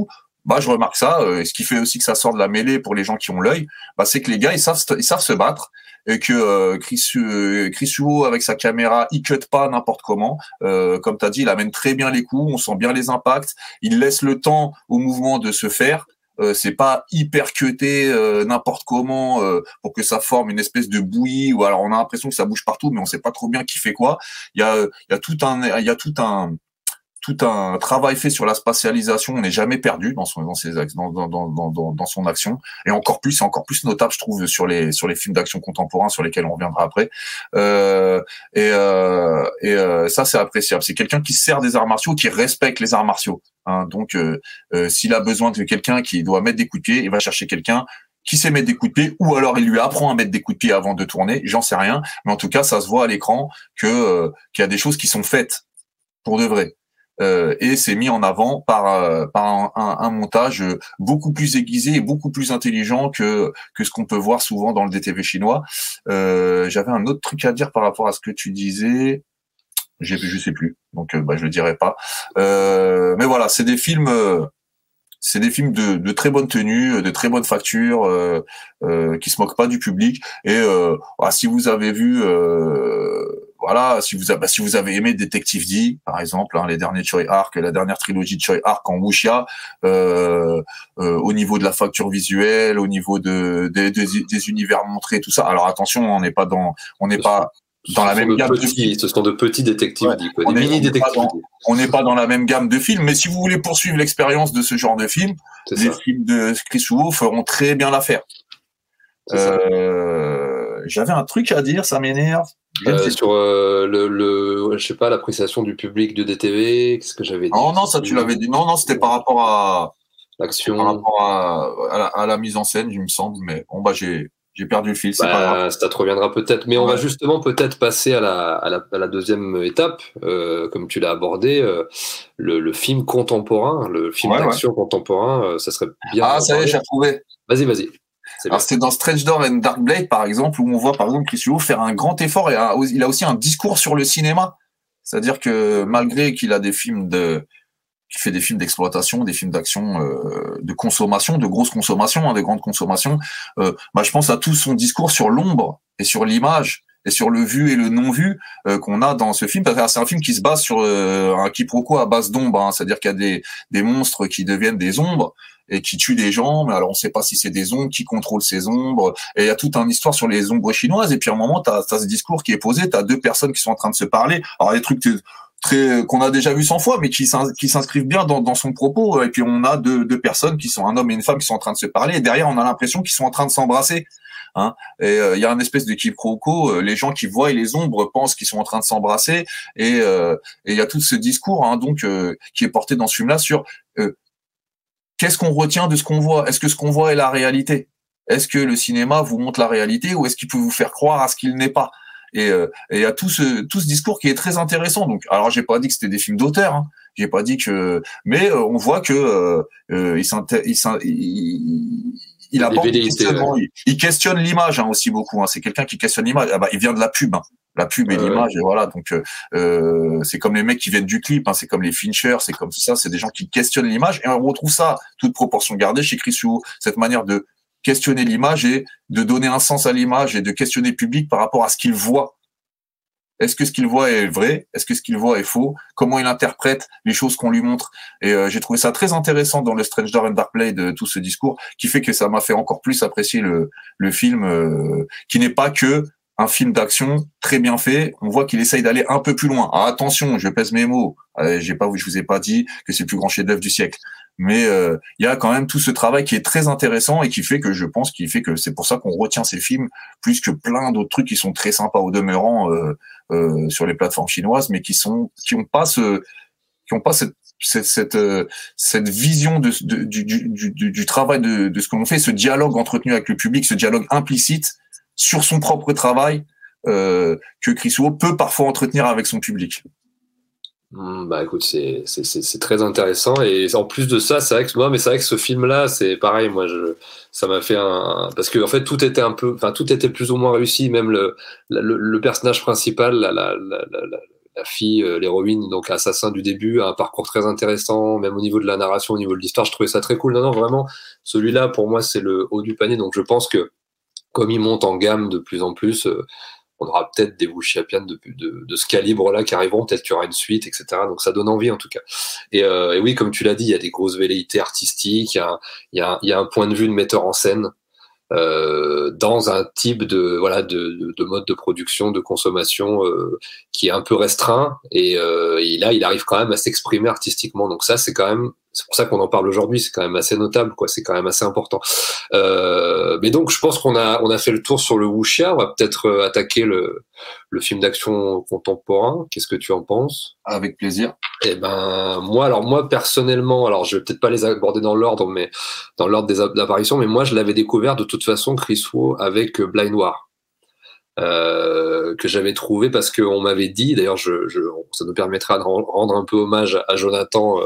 bah, je remarque ça. Euh, ce qui fait aussi que ça sort de la mêlée pour les gens qui ont l'œil, bah, c'est que les gars, ils savent, ils savent se battre. Et que euh, Chris, euh, Chris Wu avec sa caméra, il cut pas n'importe comment. Euh, comme t'as dit, il amène très bien les coups, on sent bien les impacts. Il laisse le temps au mouvement de se faire. Euh, c'est pas hyper cuté euh, n'importe comment euh, pour que ça forme une espèce de bouillie ou alors on a l'impression que ça bouge partout mais on sait pas trop bien qui fait quoi. Il y a il y a tout un il y a tout un tout un travail fait sur la spatialisation, on n'est jamais perdu dans son dans ses dans dans dans dans dans son action et encore plus c'est encore plus notable je trouve sur les sur les films d'action contemporains sur lesquels on reviendra après. Euh et euh et euh, ça c'est appréciable, c'est quelqu'un qui se sert des arts martiaux, qui respecte les arts martiaux. Hein, donc euh, euh, s'il a besoin de quelqu'un qui doit mettre des coups de pied, il va chercher quelqu'un qui sait mettre des coups de pied ou alors il lui apprend à mettre des coups de pied avant de tourner, j'en sais rien, mais en tout cas ça se voit à l'écran que euh, qu'il y a des choses qui sont faites pour de vrai. Euh, et c'est mis en avant par euh, par un, un, un montage beaucoup plus aiguisé et beaucoup plus intelligent que que ce qu'on peut voir souvent dans le D T V chinois. Euh, j'avais un autre truc à dire par rapport à ce que tu disais. J'ai je sais plus. Donc euh, bah je le dirai pas. Euh, mais voilà, c'est des films euh, c'est des films de de très bonne tenue, de très bonne facture euh, euh qui se moquent pas du public et euh, bah, si vous avez vu euh voilà, si vous, bah, si vous avez aimé Détective D, par exemple, hein, les derniers Choi Ark, la dernière trilogie de Choi Ark en wuxia, euh, euh, au niveau de la facture visuelle, au niveau de, de, de des univers montrés, tout ça. Alors attention, on n'est pas dans, on n'est pas dans la même gamme de films. Ce sont de petits détectives, ouais, quoi, des mini détectives. On n'est pas dans la même gamme de films, mais si vous voulez poursuivre l'expérience de ce genre de film, c'est les ça. Films de Chris Wu feront très bien l'affaire. Euh, j'avais un truc à dire, ça m'énerve. Euh, sur euh, le, le, je sais pas, l'appréciation du public de D T V, qu'est-ce que j'avais dit ? Non, non, ça tu l'avais dit. Non, non, c'était par rapport à l'action, par rapport à, à, la, à la mise en scène, il me semble. Mais bon, bah j'ai, j'ai perdu le fil. C'est bah, pas grave. Ça te reviendra peut-être. Mais ouais. On va justement peut-être passer à la, à la, à la deuxième étape, euh, comme tu l'as abordé, euh, le, le film contemporain, le film ouais, d'action ouais. contemporain. Euh, ça serait bien. Ah, ça y est, j'ai retrouvé. Vas-y, vas-y. C'est Alors c'est dans Strange Door and Dark Blade par exemple où on voit par exemple Chris Wu faire un grand effort et a, il a aussi un discours sur le cinéma, c'est-à-dire que malgré qu'il a des films de qu'il fait des films d'exploitation, des films d'action, euh, de consommation, de grosse consommation, hein, de grande consommation, euh, bah je pense à tout son discours sur l'ombre et sur l'image et sur le vu et le non vu euh, qu'on a dans ce film, parce que c'est un film qui se base sur euh, un quiproquo à base d'ombre, hein, c'est-à-dire qu'il y a des des monstres qui deviennent des ombres et qui tue des gens, mais alors on sait pas si c'est des ombres, qui contrôle ces ombres, et il y a toute une histoire sur les ombres chinoises, et puis à un moment, t'as, t'as ce discours qui est posé, t'as deux personnes qui sont en train de se parler, alors des trucs que, très, qu'on a déjà vu cent fois, mais qui, s'ins, qui s'inscrivent bien dans, dans son propos, et puis on a deux, deux personnes qui sont un homme et une femme qui sont en train de se parler, et derrière on a l'impression qu'ils sont en train de s'embrasser. Hein, et il euh, y a une espèce de quiproquo, euh, les gens qui voient et les ombres pensent qu'ils sont en train de s'embrasser, et il euh, et y a tout ce discours, hein, donc, euh, qui est porté dans ce film-là sur, euh, qu'est-ce qu'on retient de ce qu'on voit ? Est-ce que ce qu'on voit est la réalité ? Est-ce que le cinéma vous montre la réalité ou est-ce qu'il peut vous faire croire à ce qu'il n'est pas ? Et il y a tout ce tout ce discours qui est très intéressant. Donc, alors j'ai pas dit que c'était des films d'auteur, hein, j'ai pas dit que, mais euh, on voit que euh, euh, il s'inté- il, s'in- il il apporte questionnement, il, il questionne l'image hein, aussi beaucoup. Hein, c'est quelqu'un qui questionne l'image. Ah bah il vient de la pub, hein, la pub et euh... l'image et voilà. Donc euh, c'est comme les mecs qui viennent du clip, hein, c'est comme les Fincher, c'est comme tout ça. C'est des gens qui questionnent l'image et on retrouve ça toute proportion gardée chez Chris Huot, cette manière de questionner l'image et de donner un sens à l'image et de questionner le public par rapport à ce qu'il voit. Est-ce que ce qu'il voit est vrai ? Est-ce que ce qu'il voit est faux ? Comment il interprète les choses qu'on lui montre ? Et euh, j'ai trouvé ça très intéressant dans le Strange Door and Dark Blade, euh, tout ce discours, qui fait que ça m'a fait encore plus apprécier le, le film, euh, qui n'est pas que un film d'action très bien fait. On voit qu'il essaye d'aller un peu plus loin. Ah, attention, je pèse mes mots. Euh, j'ai pas, je vous ai pas dit que c'est le plus grand chef-d'œuvre du siècle. Mais il euh, y a quand même tout ce travail qui est très intéressant et qui fait que je pense qu'il fait que c'est pour ça qu'on retient ces films plus que plein d'autres trucs qui sont très sympas au demeurant euh, euh, sur les plateformes chinoises, mais qui sont qui ont pas ce qui ont pas cette cette cette, euh, cette vision de, de du, du du du travail de de ce qu'on fait, ce dialogue entretenu avec le public, ce dialogue implicite sur son propre travail euh, que Chris Huot peut parfois entretenir avec son public. Bah écoute, c'est, c'est, c'est, c'est très intéressant et en plus de ça, c'est vrai que moi, mais c'est vrai que ce film-là, c'est pareil. Moi, je, ça m'a fait un parce que en fait, tout était un peu, enfin, tout était plus ou moins réussi. Même le le, le personnage principal, la la la, la, la fille, l'héroïne, donc assassin du début, a un parcours très intéressant. Même au niveau de la narration, au niveau de l'histoire, je trouvais ça très cool. Non, non, vraiment, celui-là, pour moi, c'est le haut du panier. Donc, je pense que comme il monte en gamme de plus en plus. Euh, on aura peut-être des Wuxiapian de, de, de ce calibre-là qui arriveront, peut-être qu'il y aura une suite, et cetera. Donc ça donne envie en tout cas. Et, euh, et oui, comme tu l'as dit, il y a des grosses velléités artistiques, il y a, il y a, il y a un point de vue de metteur en scène euh, dans un type de, voilà, de, de mode de production, de consommation euh, qui est un peu restreint. Et, euh, et là, il arrive quand même à s'exprimer artistiquement. Donc ça, c'est quand même... C'est pour ça qu'on en parle aujourd'hui, c'est quand même assez notable, quoi. C'est quand même assez important. Euh, mais donc, je pense qu'on a on a fait le tour sur le wuxia. On va peut-être attaquer le le film d'action contemporain. Qu'est-ce que tu en penses ? Avec plaisir. Eh ben moi, alors moi personnellement, alors je vais peut-être pas les aborder dans l'ordre, mais dans l'ordre des apparitions. Mais moi, je l'avais découvert de toute façon, Chris Huot, avec Blind War. Euh, que j'avais trouvé parce qu'on m'avait dit, d'ailleurs je, je, ça nous permettra de rendre un peu hommage à Jonathan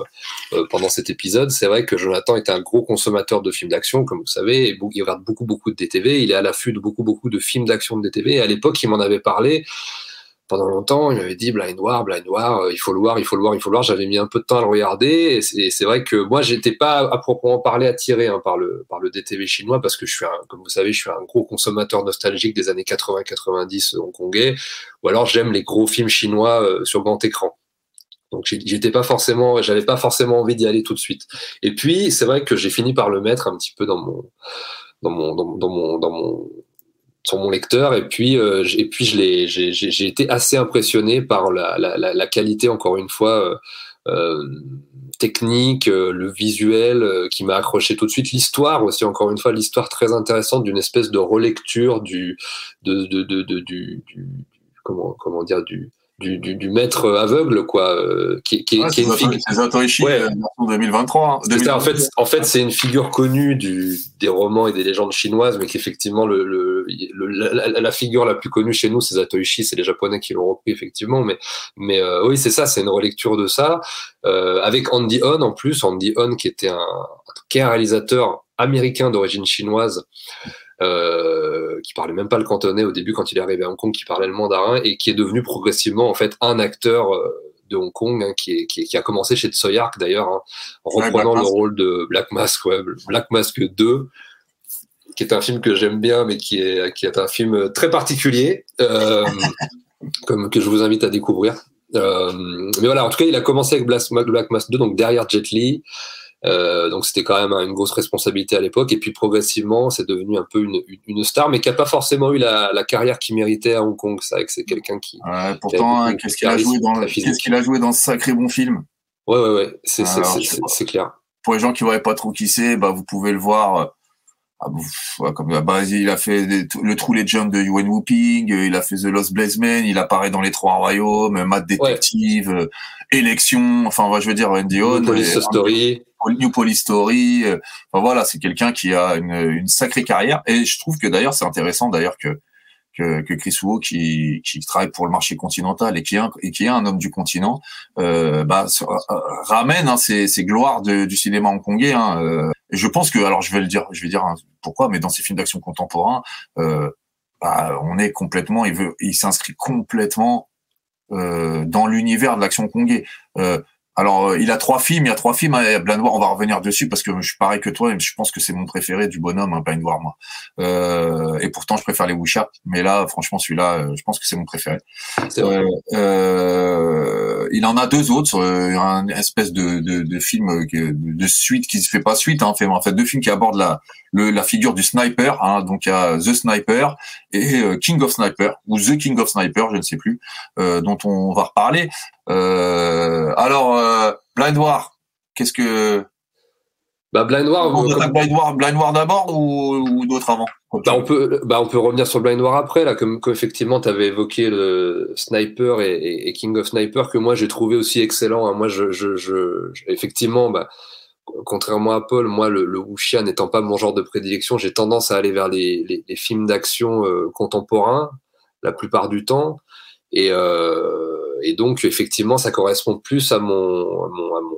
euh, pendant cet épisode. C'est vrai que Jonathan est un gros consommateur de films d'action, comme vous savez, et il regarde beaucoup beaucoup de D T V, il est à l'affût de beaucoup beaucoup de films d'action de D T V, et à l'époque il m'en avait parlé pendant longtemps, il m'avait dit Blind War, Blind War, euh, il faut le voir, il faut le voir, il faut le voir. J'avais mis un peu de temps à le regarder, et c'est, et c'est vrai que moi j'étais pas à proprement parler attiré hein, par le par le D T V chinois parce que je suis un, comme vous savez, je suis un gros consommateur nostalgique des années quatre-vingts quatre-vingt-dix hongkongais, ou alors j'aime les gros films chinois euh, sur grand écran. Donc j'étais pas forcément, j'avais pas forcément envie d'y aller tout de suite. Et puis c'est vrai que j'ai fini par le mettre un petit peu dans mon dans mon dans mon dans mon, dans mon sur mon lecteur, et puis euh, et puis je l'ai j'ai j'ai été assez impressionné par la la la qualité, encore une fois euh, euh, technique, euh, le visuel euh, qui m'a accroché tout de suite, l'histoire aussi, encore une fois l'histoire très intéressante d'une espèce de relecture du de de de, de du, du comment comment dire du Du, du, du maître aveugle, quoi, euh, qui, qui, ouais, qui est une figure. C'est Zatoichi, ouais. En deux mille vingt-trois. Hein, ça, en fait, en fait, c'est une figure connue du, des romans et des légendes chinoises, mais qu'effectivement, le, le, le la, la figure la plus connue chez nous, c'est Zatoichi, c'est les Japonais qui l'ont repris, effectivement, mais, mais, euh, oui, c'est ça, c'est une relecture de ça, euh, avec Andy On, en plus, Andy On, qui était un, qui est un réalisateur américain d'origine chinoise, Euh, qui parlait même pas le cantonais au début quand il est arrivé à Hong Kong, qui parlait le mandarin et qui est devenu progressivement en fait un acteur de Hong Kong hein, qui, est, qui, est, qui a commencé chez Tsui Hark d'ailleurs hein, en ouais, reprenant le rôle de Black Mask, ouais, Black Mask deux, qui est un film que j'aime bien mais qui est, qui est un film très particulier euh, comme, que je vous invite à découvrir euh, mais voilà, en tout cas il a commencé avec Black, Black Mask deux, donc derrière Jet Li. Euh, donc c'était quand même une grosse responsabilité à l'époque, et puis progressivement c'est devenu un peu une, une, une star, mais qui n'a pas forcément eu la, la carrière qu'il méritait à Hong Kong. C'est vrai que c'est quelqu'un qui ouais, pourtant qui hein, qu'est-ce, qu'il a joué dans le, qu'est-ce qu'il a joué dans ce sacré bon film. Ouais ouais ouais, c'est, Alors, c'est, c'est, c'est, c'est clair. Pour les gens qui ne voient pas trop qui c'est, bah, vous pouvez le voir Ah, bouf, ouais, comme, bah, il a fait des- le True Legend de Yuen Whooping, euh, il a fait The Lost Blaze Man, il apparaît dans Les Trois Royaumes, euh, Mad Ouais. Detective, euh, Élection, enfin, ouais, je veux dire, Andy New Hon, Police euh, Story. New Police Story, euh, enfin, voilà, c'est quelqu'un qui a une, une sacrée carrière. Et je trouve que d'ailleurs, c'est intéressant d'ailleurs que, que, que Chris Wu, qui, qui travaille pour le marché continental et qui est un, et qui est un homme du continent, euh, bah, se- euh, ramène hein, ces, ces gloires de- du cinéma hongkongais. Hein, euh. Et je pense que, alors je vais le dire, je vais dire hein, pourquoi, mais dans ces films d'action contemporains, euh, bah, on est complètement, il veut, il s'inscrit complètement euh, dans l'univers de l'action hongkongais. Euh, alors, euh, il a trois films, il y a trois films, hein, et Blind War, on va revenir dessus parce que je suis pareil que toi, et je pense que c'est mon préféré du bonhomme, hein, Blind War, moi. Euh, et pourtant, je préfère les Wuxia, mais là, franchement, celui-là, euh, je pense que c'est mon préféré. C'est vrai. Euh, euh, il en a deux autres, euh, un espèce de, de, de film euh, que- de suite qui se fait pas suite, hein, fait, en fait deux films qui abordent la, le, la figure du sniper, hein, donc il y a The Sniper et euh, King of Sniper ou The King of Sniper, je ne sais plus, euh, dont on va reparler. Euh, alors euh, Blind War, qu'est-ce que Bah, Blind War, on euh, attaque comme, Blind War, Blind War d'abord ou, ou d'autres avant, comme tu bah, on veux. peut, bah, on peut revenir sur Blind War après, là, comme, comme effectivement, tu avais évoqué le Sniper et, et- et King of Sniper, que moi j'ai trouvé aussi excellent, hein. Moi, je, je, je, je- effectivement, bah, contrairement à Paul, moi, le, le wuxia n'étant pas mon genre de prédilection, j'ai tendance à aller vers les, les- les films d'action euh, contemporains la plupart du temps. Et, euh, et donc, effectivement, ça correspond plus à mon, à mon, à mon-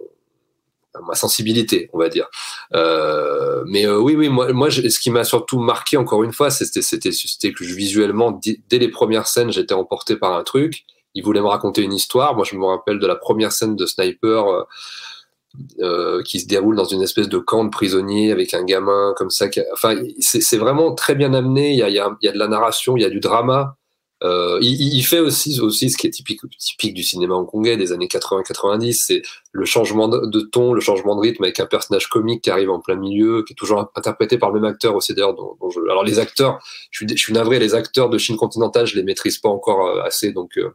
à ma sensibilité, on va dire. Euh, mais euh, oui, oui, moi, moi j'ai- ce qui m'a surtout marqué, encore une fois, c'était, c'était, c'était que je, visuellement, di- dès les premières scènes, j'étais emporté par un truc. Il voulait me raconter une histoire. Moi, je me rappelle de la première scène de Sniper euh, euh, qui se déroule dans une espèce de camp de prisonniers avec un gamin comme ça. qui a- Enfin, c'est c'est vraiment très bien amené. Il y a, il y a- il y a de la narration, il y a du drama. Euh, il, il- il fait aussi, aussi ce qui est typique, typique du cinéma hongkongais des années quatre-vingts quatre-vingt-dix, c'est le changement de de ton, le changement de rythme avec un personnage comique qui arrive en plein milieu, qui est toujours interprété par le même acteur aussi d'ailleurs. Dont, dont je- Alors les acteurs, je suis, dé- je suis navré, les acteurs de Chine continentale, je les maîtrise pas encore euh, assez, donc euh,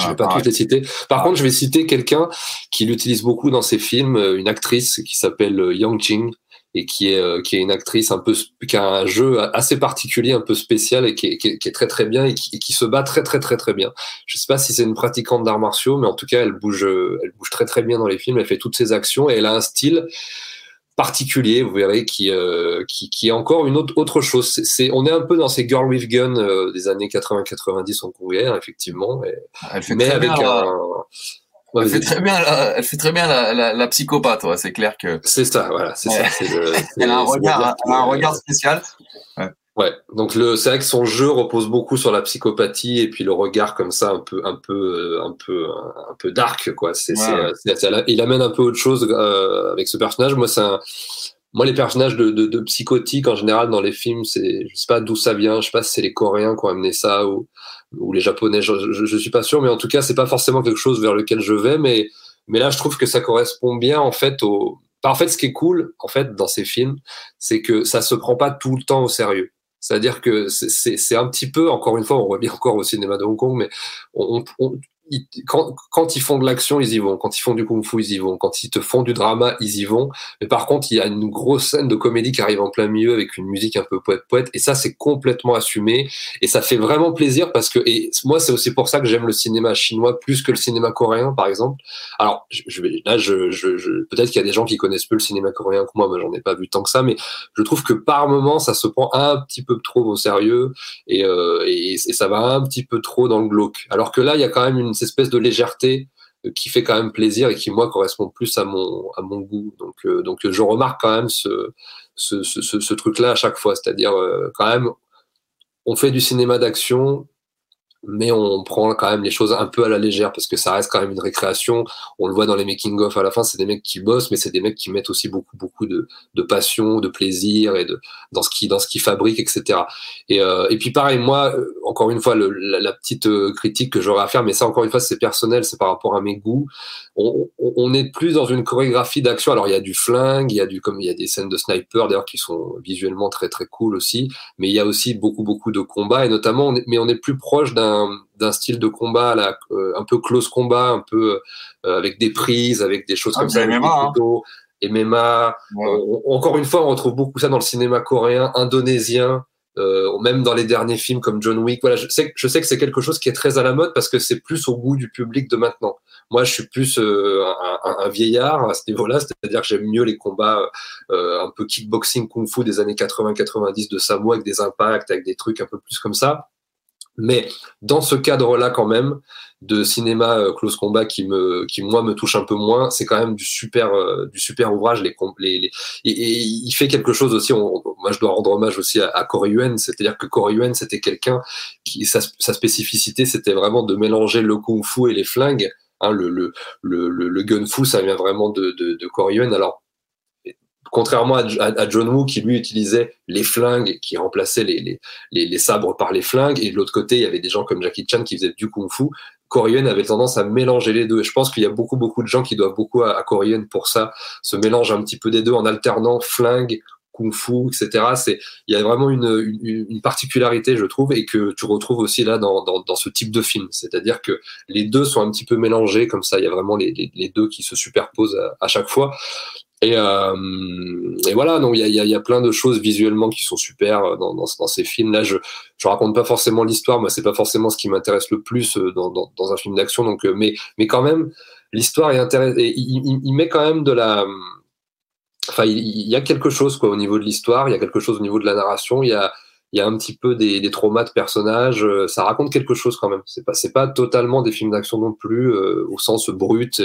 je Ah, vais pas tous pareil. les citer. Par Ah, contre, je vais citer quelqu'un qui l'utilise beaucoup dans ses films, euh, une actrice qui s'appelle euh, Yang Jing et qui est euh, qui est une actrice un peu sp- qui a un jeu a- assez particulier, un peu spécial et qui est, qui est, qui est très très bien et qui, et qui se bat très très très très bien. Je sais pas si c'est une pratiquante d'arts martiaux, mais en tout cas, elle bouge euh, elle bouge très très bien dans les films. Elle fait toutes ses actions et elle a un style particulier, vous verrez, qui, euh, qui, qui est encore une autre, autre chose. C'est, c'est- on est un peu dans ces Girl with Gun euh, des années quatre-vingts quatre-vingt-dix hongkongais, hein, effectivement, et- elle fait mais très bien avec un. la- Ouais, Elle fait vas-y. très bien, la, elle fait très bien la, la, la psychopathe. Ouais, c'est clair que C'est ça, voilà, c'est ouais, ça. C'est le, elle a un c'est, c'est regard, dire elle a un que. regard spécial. Ouais. Ouais, donc le, c'est vrai que son jeu repose beaucoup sur la psychopathie et puis le regard comme ça un peu, un peu, euh, un peu, un peu dark quoi. C'est, Ouais, c'est, ouais. euh, c'est- c'est- il amène un peu autre chose euh, avec ce personnage. Moi, c'est un, moi les personnages de, de, de psychotiques en général dans les films, c'est, je sais pas d'où ça vient, je sais pas si c'est les Coréens qui ont amené ça ou, ou les Japonais, je, je, je suis pas sûr, mais en tout cas c'est pas forcément quelque chose vers lequel je vais, mais, mais là je trouve que ça correspond bien en fait au. En fait, ce qui est cool en fait dans ces films, c'est que ça se prend pas tout le temps au sérieux. C'est-à-dire que c'est c'est- c'est un petit peu, encore une fois, on revient encore au cinéma de Hong Kong, mais on, on- on- ils- quand, quand ils font de l'action, ils y vont. Quand ils font du kung-fu, ils y vont. Quand ils te font du drama, ils y vont. Mais par contre, il y a une grosse scène de comédie qui arrive en plein milieu avec une musique un peu poète-poète. Et ça, c'est complètement assumé. Et ça fait vraiment plaisir parce que, et moi, c'est aussi pour ça que j'aime le cinéma chinois plus que le cinéma coréen, par exemple. Alors, je, je vais- là, je, je, je- peut-être qu'il y a des gens qui connaissent peu le cinéma coréen que moi, mais j'en ai pas vu tant que ça. Mais je trouve que par moment ça se prend un petit peu trop au sérieux et, euh, et, et ça va un petit peu trop dans le glauque. Alors que là, il y a quand même une espèce de légèreté euh, qui fait quand même plaisir et qui moi correspond plus à mon à mon goût. Donc euh, donc euh, je remarque quand même ce ce, ce, ce, ce truc-là à chaque fois, c'est-à-dire euh, quand même on fait du cinéma d'action, mais on prend quand même les choses un peu à la légère parce que ça reste quand même une récréation. On le voit dans les making of à la fin, c'est des mecs qui bossent, mais c'est des mecs qui mettent aussi beaucoup beaucoup de, de passion, de plaisir et de dans ce qui dans ce qu'ils fabriquent, et cetera. Et, euh, et puis pareil, moi euh, encore une fois le- la, la petite euh, critique que j'aurais à faire, mais ça encore une fois c'est personnel, c'est par rapport à mes goûts. On, on, on est plus dans une chorégraphie d'action. Alors il y a du flingue, il y a du comme il y a des scènes de sniper d'ailleurs qui sont visuellement très très cool aussi, mais il y a aussi beaucoup beaucoup de combats et notamment on est- mais on est plus proche d'un d'un style de combat là euh, un peu close combat un peu euh, avec des prises avec des choses Ah, comme vous ça avez avec M M A, des hein. couteaux M M A. Ouais. Euh, encore une fois, on retrouve beaucoup ça dans le cinéma coréen, indonésien, euh, même dans les derniers films comme John Wick. Voilà, je sais, je sais que c'est quelque chose qui est très à la mode parce que c'est plus au goût du public de maintenant. Moi, je suis plus euh, un, un, un vieillard à ce niveau-là, c'est-à-dire que j'aime mieux les combats euh, un peu kickboxing, kung-fu des années quatre-vingts quatre-vingt-dix de Samo avec des impacts, avec des trucs un peu plus comme ça. Mais dans ce cadre-là, quand même, de cinéma euh, close combat qui me, qui moi me touche un peu moins, c'est quand même du super, euh, du super ouvrage. Les, les, les et, et il fait quelque chose aussi. On, moi, je dois rendre hommage aussi à, à Corey Yuen, c'est-à-dire que Corey Yuen, c'était quelqu'un qui sa, sa spécificité, c'était vraiment de mélanger le kung-fu et les flingues. Hein, le, le, le, le gun-fu, ça vient vraiment de, de, de Corey Yuen. Alors, contrairement à, à, à John Woo qui lui utilisait les flingues, qui remplaçait les, les, les, les sabres par les flingues, et de l'autre côté il y avait des gens comme Jackie Chan qui faisaient du kung fu, Corey Yuen avait tendance à mélanger les deux, et je pense qu'il y a beaucoup beaucoup de gens qui doivent beaucoup à, à Corey Yuen pour ça, ce mélange un petit peu des deux en alternant flingues, kung fu, et cetera. C'est, il y a vraiment une, une, une particularité, je trouve, et que tu retrouves aussi là dans, dans, dans ce type de film, c'est-à-dire que les deux sont un petit peu mélangés comme ça, il y a vraiment les, les, les deux qui se superposent à, à chaque fois. Et, euh, et voilà, donc il y a, y, a, y a plein de choses visuellement qui sont super dans, dans, dans ces films-là. Je je raconte pas forcément l'histoire, moi c'est pas forcément ce qui m'intéresse le plus dans, dans, dans un film d'action. Donc, mais mais quand même, l'histoire est intéressante. Il, il, il met quand même de la, enfin il, il y a quelque chose quoi au niveau de l'histoire, il y a quelque chose au niveau de la narration, il y a il y a un petit peu des, des traumas de personnages. Ça raconte quelque chose quand même. C'est pas c'est pas totalement des films d'action non plus euh, au sens brut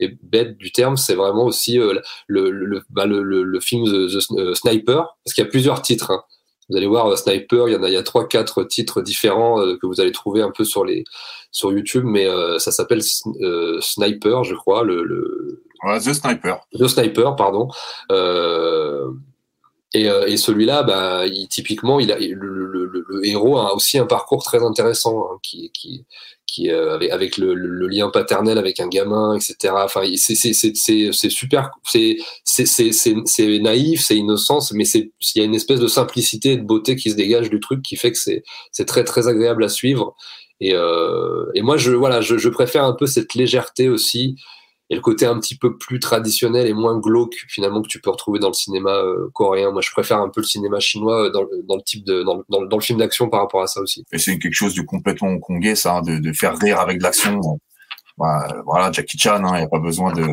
et bête du terme. C'est vraiment aussi euh, le le, bah, le le le film The, The Sniper, parce qu'il y a plusieurs titres. Hein. Vous allez voir euh, Sniper, il y en a il y a trois quatre titres différents euh, que vous allez trouver un peu sur les sur YouTube, mais euh, ça s'appelle euh, Sniper, je crois. Le, le ouais, The Sniper. The Sniper, pardon. Euh... Et, euh, et celui-là, bah, il, typiquement, il a, le, le, le, le héros a aussi un parcours très intéressant, hein, qui, qui, qui euh, avec, avec le, le, le lien paternel avec un gamin, et cetera. Enfin, c'est, c'est, c'est, c'est, c'est super, c'est, c'est, c'est, c'est, c'est naïf, c'est innocent, mais c'est, il y a une espèce de simplicité et de beauté qui se dégage du truc, qui fait que c'est, c'est très, très agréable à suivre. Et, euh, et moi, je, voilà, je, je préfère un peu cette légèreté aussi. Et le côté un petit peu plus traditionnel et moins glauque finalement que tu peux retrouver dans le cinéma euh, coréen. Moi, je préfère un peu le cinéma chinois dans, dans le type de dans, dans, dans le film d'action par rapport à ça aussi. Et c'est quelque chose de complètement hongkongais, ça, hein, de, de faire rire avec de l'action. Bah, voilà, Jackie Chan, il hein, n'y a pas besoin de,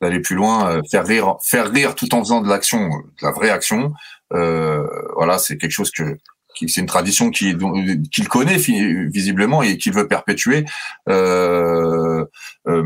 d'aller plus loin. Euh, faire rire, faire rire tout en faisant de l'action, de la vraie action. Euh, voilà, c'est quelque chose que qui, c'est une tradition qu'il qui connaît visiblement et qu'il veut perpétuer. Euh, euh,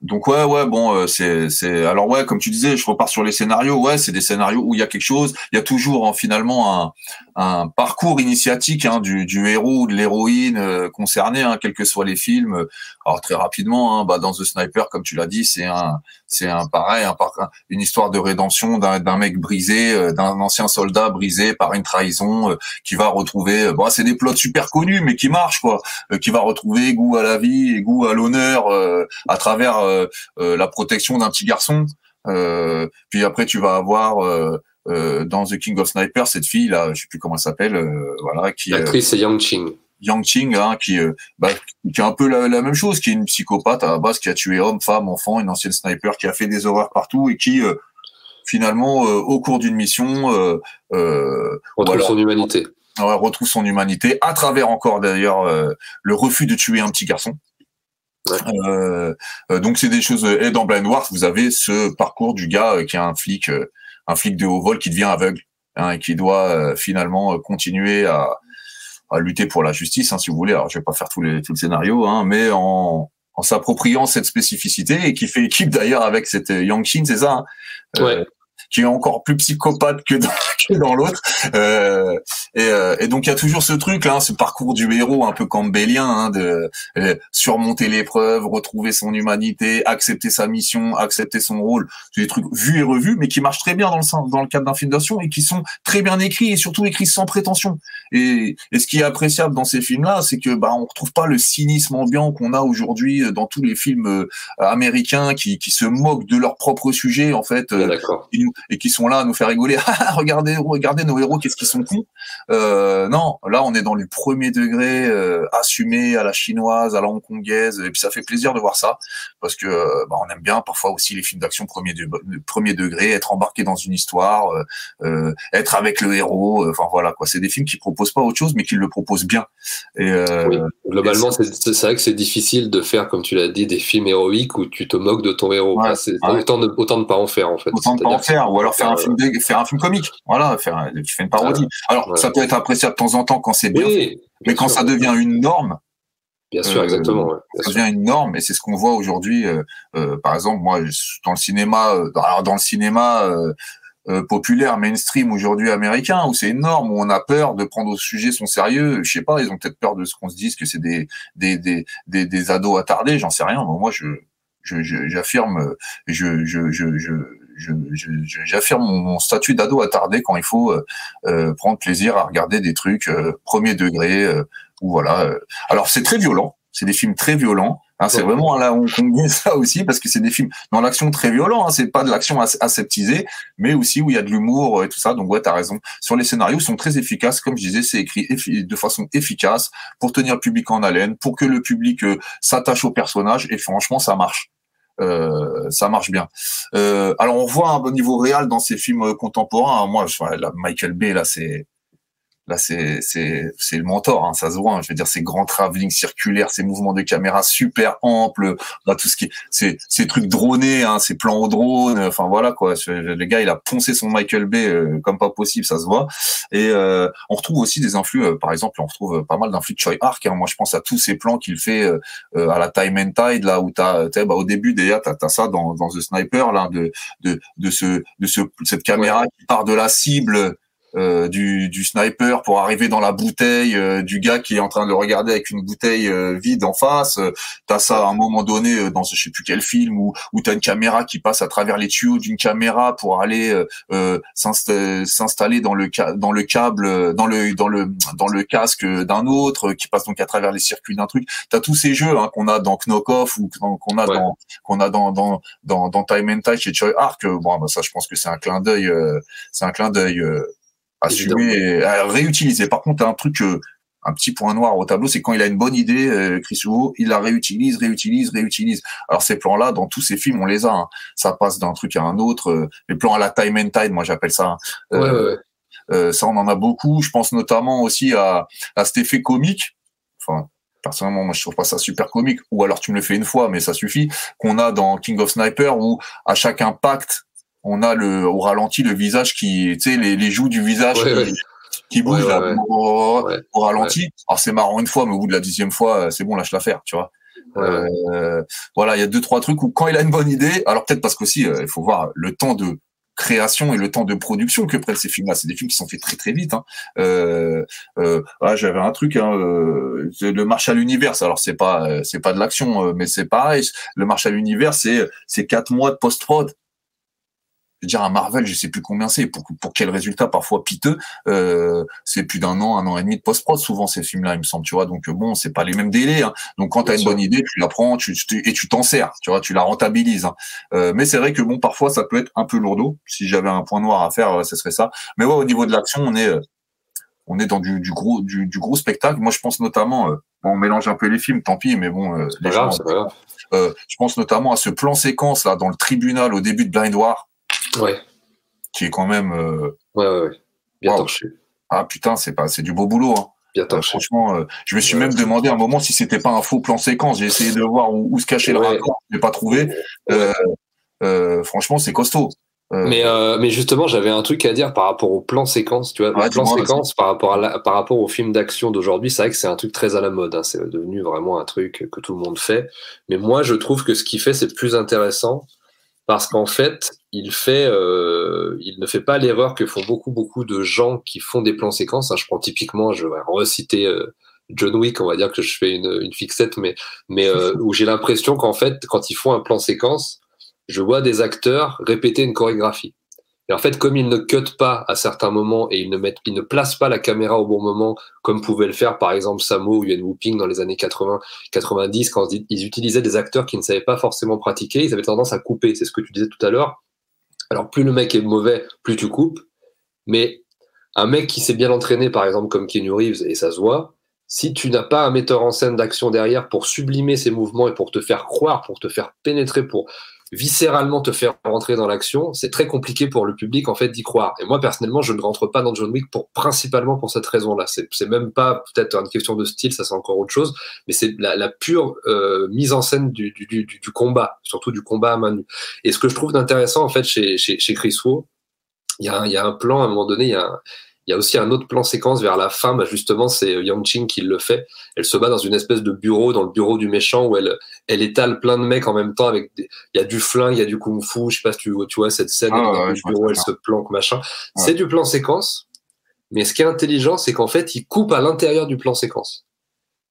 Donc ouais ouais bon euh, c'est c'est alors ouais comme tu disais, je repars sur les scénarios. Ouais, c'est des scénarios où il y a quelque chose, il y a toujours hein, finalement un un parcours initiatique hein, du du héros ou de l'héroïne euh, concernée hein, quels que soient les films. Alors très rapidement hein, bah dans The Sniper comme tu l'as dit, c'est un c'est un pareil un par, une histoire de rédemption d'un d'un mec brisé euh, d'un ancien soldat brisé par une trahison euh, qui va retrouver euh, bon c'est des plots super connus mais qui marchent quoi, euh, qui va retrouver goût à la vie et goût à l'honneur euh, à travers euh, Euh, la protection d'un petit garçon. Euh, puis après, tu vas avoir euh, euh, dans The King of Snipers cette fille là, je sais plus comment elle s'appelle, euh, voilà, qui l'actrice euh, Yang Qing. Yang Qing, hein, qui euh, bah, qui est un peu la, la même chose, qui est une psychopathe à la base, qui a tué hommes, femmes, enfants, une ancienne sniper, qui a fait des horreurs partout et qui euh, finalement, euh, au cours d'une mission, euh, euh, retrouve voilà, son humanité. Ouais, retrouve son humanité à travers encore d'ailleurs euh, le refus de tuer un petit garçon. Ouais. Euh, euh, donc c'est des choses. Et dans Blind Wars, vous avez ce parcours du gars euh, qui est un flic, euh, un flic de haut vol qui devient aveugle hein, et qui doit euh, finalement euh, continuer à, à lutter pour la justice, hein, si vous voulez. Alors je vais pas faire tout, les, tout le scénario, hein, mais en, en s'appropriant cette spécificité et qui fait équipe d'ailleurs avec cette euh, Yang Qin, c'est ça. Hein, ouais. Euh, qui est encore plus psychopathe que dans, que dans l'autre. Euh, et, euh, et donc, il y a toujours ce truc, là, hein, ce parcours du héros un peu campbellien, hein, de euh, surmonter l'épreuve, retrouver son humanité, accepter sa mission, accepter son rôle. C'est des trucs vus et revus, mais qui marchent très bien dans le, dans le cadre d'un film d'action et qui sont très bien écrits et surtout écrits sans prétention. Et, et ce qui est appréciable dans ces films-là, c'est que bah, on ne retrouve pas le cynisme ambiant qu'on a aujourd'hui dans tous les films euh, américains qui, qui se moquent de leur propre sujet, en fait. Euh, D'accord. Qui nous, et qui sont là à nous faire rigoler. regardez, regardez nos héros, qu'est-ce qu'ils sont cons. Euh, non, là on est dans le premier degré, euh, assumé à la chinoise, à la hongkongaise, et puis ça fait plaisir de voir ça parce que bah, on aime bien parfois aussi les films d'action premier, de, premier degré, être embarqué dans une histoire, euh, euh, être avec le héros. Enfin euh, voilà quoi, c'est des films qui proposent pas autre chose mais qui le proposent bien. Et, euh, oui, globalement, et c'est... C'est, c'est vrai que c'est difficile de faire, comme tu l'as dit, des films héroïques où tu te moques de ton héros. Ouais, c'est, ouais. Autant de autant de pas en faire en fait. Autant de pas en faire, ou alors faire un film, de, faire un film comique. Voilà, faire un, tu fais une parodie. Alors ouais. Ça peut être appréciable de temps en temps quand c'est bien, oui, fait, bien mais quand sûr, ça devient une norme. Bien sûr, euh, exactement. Ouais, bien ça devient sûr. Une norme, et c'est ce qu'on voit aujourd'hui. Euh, euh, par exemple, moi, dans le cinéma, euh, alors dans le cinéma. Euh, Euh, populaire, mainstream aujourd'hui américain, où c'est énorme, où on a peur de prendre au sujet son sérieux. Je sais pas, ils ont peut-être peur de ce qu'on se dise que c'est des des des des, des ados attardés, j'en sais rien. Bon, moi, je je, je j'affirme, je je je je Je, je, je, j'affirme mon, mon statut d'ado attardé quand il faut euh, euh, prendre plaisir à regarder des trucs euh, premier degré euh, ou voilà. Euh. Alors c'est très violent, c'est des films très violents. Hein, c'est vraiment là on combine ça aussi parce que c'est des films dans l'action très violents. Hein, c'est pas de l'action as- aseptisée, mais aussi où il y a de l'humour et tout ça. Donc ouais, t'as raison. Sur les scénarios, ils sont très efficaces. Comme je disais, c'est écrit effi- de façon efficace pour tenir le public en haleine, pour que le public euh, s'attache au personnage. Et franchement, ça marche. Euh, ça marche bien. Euh, alors on voit un bon niveau réel dans ces films contemporains. Hein. Moi, je, là, Michael Bay, là c'est, là c'est, c'est, c'est le mentor. Hein, ça se voit. Hein. Je veux dire, ces grands travelling circulaires, ces mouvements de caméra super amples, là tout ce qui, ces, ces trucs dronés, hein, ces plans au drone. Enfin voilà quoi. Je, le gars, il a poncé son Michael Bay euh, comme pas possible. Ça se voit. Et euh, on retrouve aussi des influx. Euh, par exemple, on retrouve pas mal d'influx de Choi Ark. Hein. Moi, je pense à tous ces plans qu'il fait euh, euh, à la Time and Tide, là où t'as, t'as bah, au début déjà t'as, t'as ça dans, dans The Sniper, là, de, de, de ce, de ce, cette caméra ouais. qui part de la cible. Euh, du, du sniper pour arriver dans la bouteille euh, du gars qui est en train de le regarder avec une bouteille euh, vide en face. Euh, t'as ça à un moment donné euh, dans ce, je sais plus quel film où, où t'as une caméra qui passe à travers les tuyaux d'une caméra pour aller euh, euh, s'insta- s'installer dans le ca- dans le câble, dans le dans le dans le casque d'un autre euh, qui passe donc à travers les circuits d'un truc. T'as tous ces jeux hein, qu'on a dans Knock Off ou qu'on a ouais. dans qu'on a dans dans dans, dans Time and Tide chez Choi Ark. Bon, bah, ça, je pense que c'est un clin d'œil. Euh, c'est un clin d'œil. Euh, assumer et à réutiliser. Par contre, un truc, un petit point noir au tableau, c'est quand il a une bonne idée, Chris Huo, il la réutilise, réutilise, réutilise. Alors ces plans-là, dans tous ces films, on les a. Hein. Ça passe d'un truc à un autre. Les plans à la Time and Tide, moi j'appelle ça. Ouais, euh, ouais. Euh, ça, on en a beaucoup. Je pense notamment aussi à, à cet effet comique. Enfin, personnellement, moi, je trouve pas ça super comique. Ou alors tu me le fais une fois, mais ça suffit. Qu'on a dans King of Sniper, où à chaque impact, on a le, au ralenti le visage qui, tu sais, les, les joues du visage ouais, qui, ouais. qui bougent ouais, ouais, au, ouais, au ralenti. Ouais. Alors c'est marrant une fois, mais au bout de la dixième fois, c'est bon, lâche l'affaire, tu vois. Ouais, euh, ouais. Voilà, il y a deux trois trucs où quand il a une bonne idée, alors peut-être parce qu'aussi, il faut voir le temps de création et le temps de production que prennent ces films-là. C'est des films qui sont faits très très vite. Hein. Euh, euh, ah, j'avais un truc, hein, euh, le Marche à l'univers. Alors c'est pas, euh, c'est pas de l'action, euh, mais c'est pareil. Le Marche à l'univers, c'est c'est quatre mois de post-prod. Dire à Marvel, je sais plus combien c'est pour pour quel résultat parfois piteux, euh, c'est plus d'un an, un an et demi de post-prod souvent ces films-là, il me semble, tu vois. Donc bon, c'est pas les mêmes délais. Hein. Donc quand t'as une bonne idée, tu la prends, tu, tu et tu t'en sers, tu vois, tu la rentabilises. Hein. Euh, mais c'est vrai que bon, parfois ça peut être un peu lourdeau. Si j'avais un point noir à faire, ce serait ça. Mais ouais, au niveau de l'action, on est on est dans du, du gros du, du gros spectacle. Moi, je pense notamment, euh, bon, on mélange un peu les films, tant pis, mais bon, euh, les gens, euh, je pense notamment à ce plan séquence là dans le tribunal au début de Blind War. Ouais. Qui est quand même euh... ouais, ouais, ouais. bien wow. torché. Ah putain, c'est pas, c'est du beau boulot. Hein. Bien torché. Euh, franchement, euh, je me suis ouais, même demandé à un moment si c'était pas un faux plan séquence. J'ai essayé de voir où, où se cachait ouais. le raccord, je l'ai pas trouvé. Euh, euh, franchement, c'est costaud. Euh... Mais euh, mais justement, j'avais un truc à dire par rapport au plan séquence. Tu vois, ah, le plan séquence ça. par rapport à la, par rapport aux films d'action d'aujourd'hui, c'est vrai que c'est un truc très à la mode. Hein. C'est devenu vraiment un truc que tout le monde fait. Mais moi, je trouve que ce qu'il fait, c'est plus intéressant. Parce qu'en fait, il fait, euh, il ne fait pas l'erreur que font beaucoup, beaucoup de gens qui font des plans séquences. Hein, je prends typiquement, je vais reciter euh, John Wick, on va dire que je fais une, une fixette, mais, mais euh, où j'ai l'impression qu'en fait, quand ils font un plan séquence, je vois des acteurs répéter une chorégraphie. Et en fait, comme ils ne cutent pas à certains moments et ils ne mettent, ils ne placent pas la caméra au bon moment, comme pouvait le faire par exemple Sammo ou Yuen Woo-ping dans les années quatre-vingts quatre-vingt-dix, quand ils utilisaient des acteurs qui ne savaient pas forcément pratiquer, ils avaient tendance à couper. C'est ce que tu disais tout à l'heure. Alors, plus le mec est mauvais, plus tu coupes. Mais un mec qui s'est bien entraîné, par exemple, comme Keanu Reeves, et ça se voit, si tu n'as pas un metteur en scène d'action derrière pour sublimer ses mouvements et pour te faire croire, pour te faire pénétrer, pour viscéralement te faire rentrer dans l'action, c'est très compliqué pour le public, en fait, d'y croire. Et moi, personnellement, je ne rentre pas dans John Wick pour, principalement pour cette raison-là. C'est, c'est même pas peut-être une question de style, ça c'est encore autre chose, mais c'est la, la pure euh, mise en scène du, du, du, du combat, surtout du combat à main nue. Et ce que je trouve d'intéressant, en fait, chez, chez, chez Chris Wo, il y a un, il y a un plan, à un moment donné, il y a un, il y a aussi un autre plan séquence vers la fin, bah justement, c'est Yang-Ching qui le fait. Elle se bat dans une espèce de bureau, dans le bureau du méchant, où elle, elle étale plein de mecs en même temps avec des, il y a du flingue, il y a du kung-fu, je sais pas si tu, tu vois cette scène, ah, ouais, ouais, du bureau, elle se planque, machin. Ouais. C'est du plan séquence, mais ce qui est intelligent, c'est qu'en fait, il coupe à l'intérieur du plan séquence.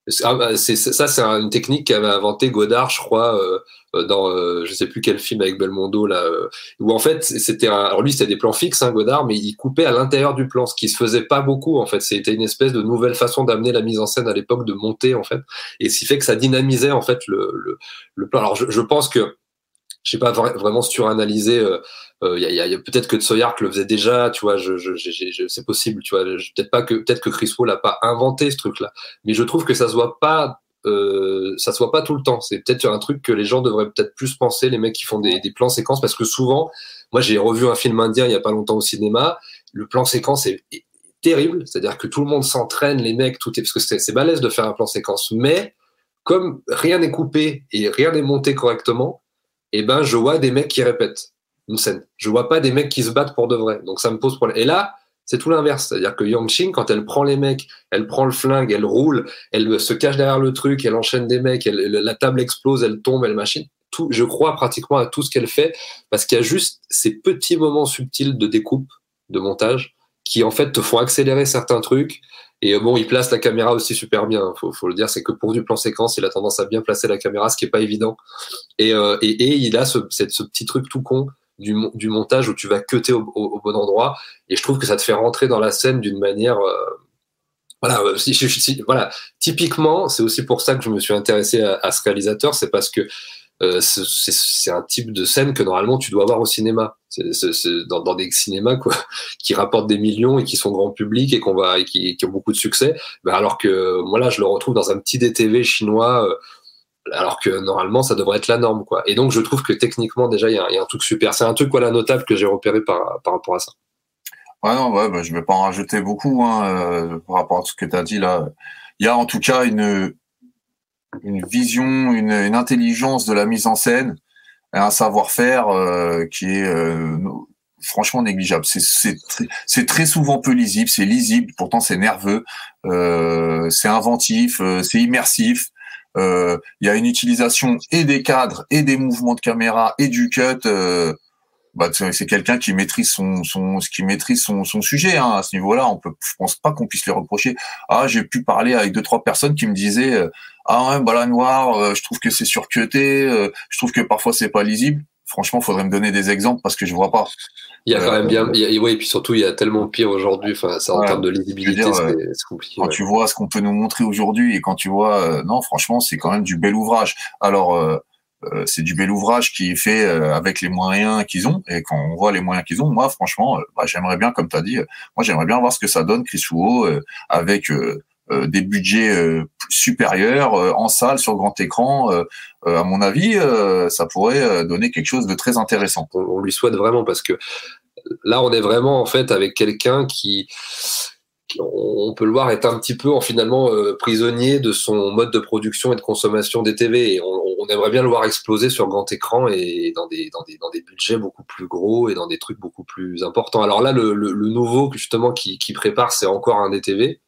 C'est, ça, c'est une technique qu'avait inventée Godard, je crois, euh, dans euh, je sais plus quel film avec Belmondo là, euh, où en fait c'était un, alors lui c'était des plans fixes, hein, Godard, mais il coupait à l'intérieur du plan, ce qui se faisait pas beaucoup en fait. C'était une espèce de nouvelle façon d'amener la mise en scène à l'époque, de monter en fait, et ce qui fait que ça dynamisait en fait le le, le plan. Alors je, je pense que je n'ai pas vraiment suranalysé. Euh, euh, y a, y a, y a peut-être que Tsoyark le faisait déjà, tu vois. Je, je, je, je, c'est possible, tu vois. Je, peut-être pas que peut-être que Chris Wo l'a pas inventé ce truc-là. Mais je trouve que ça se voit pas, euh, ça se voit pas tout le temps. C'est peut-être un truc que les gens devraient peut-être plus penser, les mecs qui font des, des plans séquences, parce que souvent, moi j'ai revu un film indien il y a pas longtemps au cinéma. Le plan séquence est, est terrible, c'est-à-dire que tout le monde s'entraîne, les mecs, tout est, parce que c'est, c'est balèze de faire un plan séquence. Mais comme rien n'est coupé et rien n'est monté correctement, et eh ben je vois des mecs qui répètent une scène. Je vois pas des mecs qui se battent pour de vrai. Donc ça me pose problème. Et là, c'est tout l'inverse. C'est-à-dire que Yang-Ching, quand elle prend les mecs, elle prend le flingue, elle roule, elle se cache derrière le truc, elle enchaîne des mecs, elle, la table explose, elle tombe, elle machine. Tout, je crois pratiquement à tout ce qu'elle fait, parce qu'il y a juste ces petits moments subtils de découpe, de montage, qui en fait te font accélérer certains trucs. Et bon, il place la caméra aussi super bien, faut, faut le dire, c'est que pour du plan séquence, il a tendance à bien placer la caméra, ce qui est pas évident. Et, euh, et, et il a ce, cette, ce petit truc tout con du, du montage où tu vas cutter au, au, au bon endroit. Et je trouve que ça te fait rentrer dans la scène d'une manière... Euh, voilà, si, si, si, voilà, typiquement, c'est aussi pour ça que je me suis intéressé à, à ce réalisateur, c'est parce que euh, c'est, c'est, c'est un type de scène que normalement tu dois voir au cinéma. C'est, c'est, c'est dans, dans des cinémas quoi, qui rapportent des millions et qui sont grand public et qu'on va et qui, et qui ont beaucoup de succès. Ben alors que moi là, je le retrouve dans un petit D T V chinois, euh, alors que normalement ça devrait être la norme quoi. Et donc je trouve que techniquement déjà il y, y a un truc super. C'est un truc voilà notable que j'ai repéré par par rapport à ça. Ouais non ouais bah, je vais pas en rajouter beaucoup hein, euh, par rapport à ce que tu as dit là. Il y a en tout cas une une vision, une, une intelligence de la mise en scène. Un savoir-faire euh, qui est euh, franchement négligeable. C'est, c'est, tr- c'est très souvent peu lisible, c'est lisible, pourtant c'est nerveux, euh, c'est inventif, euh, c'est immersif. Il euh, y a une utilisation et des cadres, et des mouvements de caméra, et du cut. Euh, bah, c'est, c'est quelqu'un qui maîtrise son, son, ce qui maîtrise son, son sujet hein, à ce niveau-là. On peut, je pense pas qu'on puisse lui reprocher. Ah, j'ai pu parler avec deux trois personnes qui me disaient. Euh, Ah ouais, bah la noire, euh, je trouve que c'est surcuté, euh, je trouve que parfois c'est pas lisible. Franchement, faudrait me donner des exemples parce que je vois pas. Il y a quand euh, même bien, il y a, ouais, et puis surtout il y a tellement pire aujourd'hui. Enfin, ça en ouais, termes de lisibilité, dire, c'est, c'est compliqué. Quand ouais. tu vois ce qu'on peut nous montrer aujourd'hui et quand tu vois, euh, non, franchement, c'est quand même du bel ouvrage. Alors, euh, euh, c'est du bel ouvrage qui est fait euh, avec les moyens qu'ils ont. Et quand on voit les moyens qu'ils ont, moi, franchement, euh, bah, j'aimerais bien, comme t'as dit, euh, moi, j'aimerais bien voir ce que ça donne, Chris Wo, euh, avec. Euh, Euh, des budgets euh, supérieurs euh, en salle sur grand écran, euh, euh, à mon avis, euh, ça pourrait euh, donner quelque chose de très intéressant. On, on lui souhaite vraiment parce que là, on est vraiment en fait avec quelqu'un qui, qui on peut le voir, est un petit peu en finalement euh, prisonnier de son mode de production et de consommation des T V. Et on, on aimerait bien le voir exploser sur grand écran et dans des dans des dans des budgets beaucoup plus gros et dans des trucs beaucoup plus importants. Alors là, le, le, le nouveau justement qui, qui prépare, c'est encore un D T V.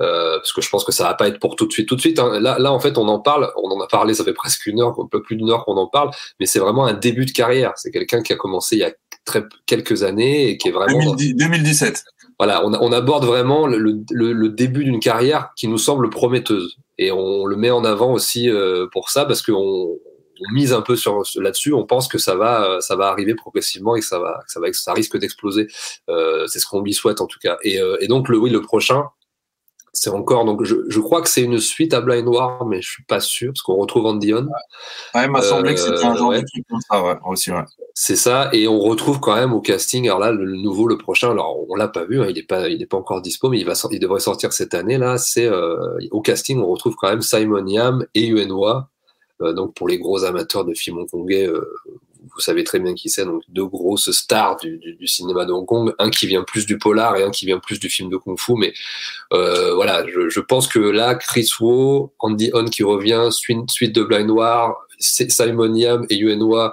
Euh, parce que je pense que ça va pas être pour tout de suite tout de suite hein. là, là en fait on en parle, on en a parlé, ça fait presque une heure, un peu plus d'une heure qu'on en parle, mais c'est vraiment un début de carrière, c'est quelqu'un qui a commencé il y a très, quelques années et qui est vraiment deux mille dix, dans... deux mille dix-sept voilà, on, on aborde vraiment le, le, le début d'une carrière qui nous semble prometteuse et on le met en avant aussi euh, pour ça parce qu'on on mise un peu sur là-dessus, on pense que ça va, ça va arriver progressivement et que ça va, que ça va, que ça risque d'exploser, euh, c'est ce qu'on lui souhaite en tout cas et, euh, et donc le oui le prochain c'est encore donc je, je crois que c'est une suite à Blind War mais je suis pas sûr parce qu'on retrouve Andy Hon. Ouais, il m'a semblé euh, que c'était un genre ouais. de truc comme ça ouais aussi ouais. C'est ça, et on retrouve quand même au casting, alors là, le nouveau, le prochain, alors on l'a pas vu, hein, il est pas, il est pas encore dispo, mais il va, il devrait sortir cette année, là, c'est, euh, au casting, on retrouve quand même Simon Yam et Yuen Wah, euh, donc pour les gros amateurs de films hongkongais, euh, vous savez très bien qui c'est, donc deux grosses stars du, du, du cinéma de Hong Kong, un qui vient plus du polar et un qui vient plus du film de kung-fu, mais euh, voilà, je, je pense que là, Chris Woh, Andy On qui revient, suite de Blind War, Simon Yam et Yuen Wah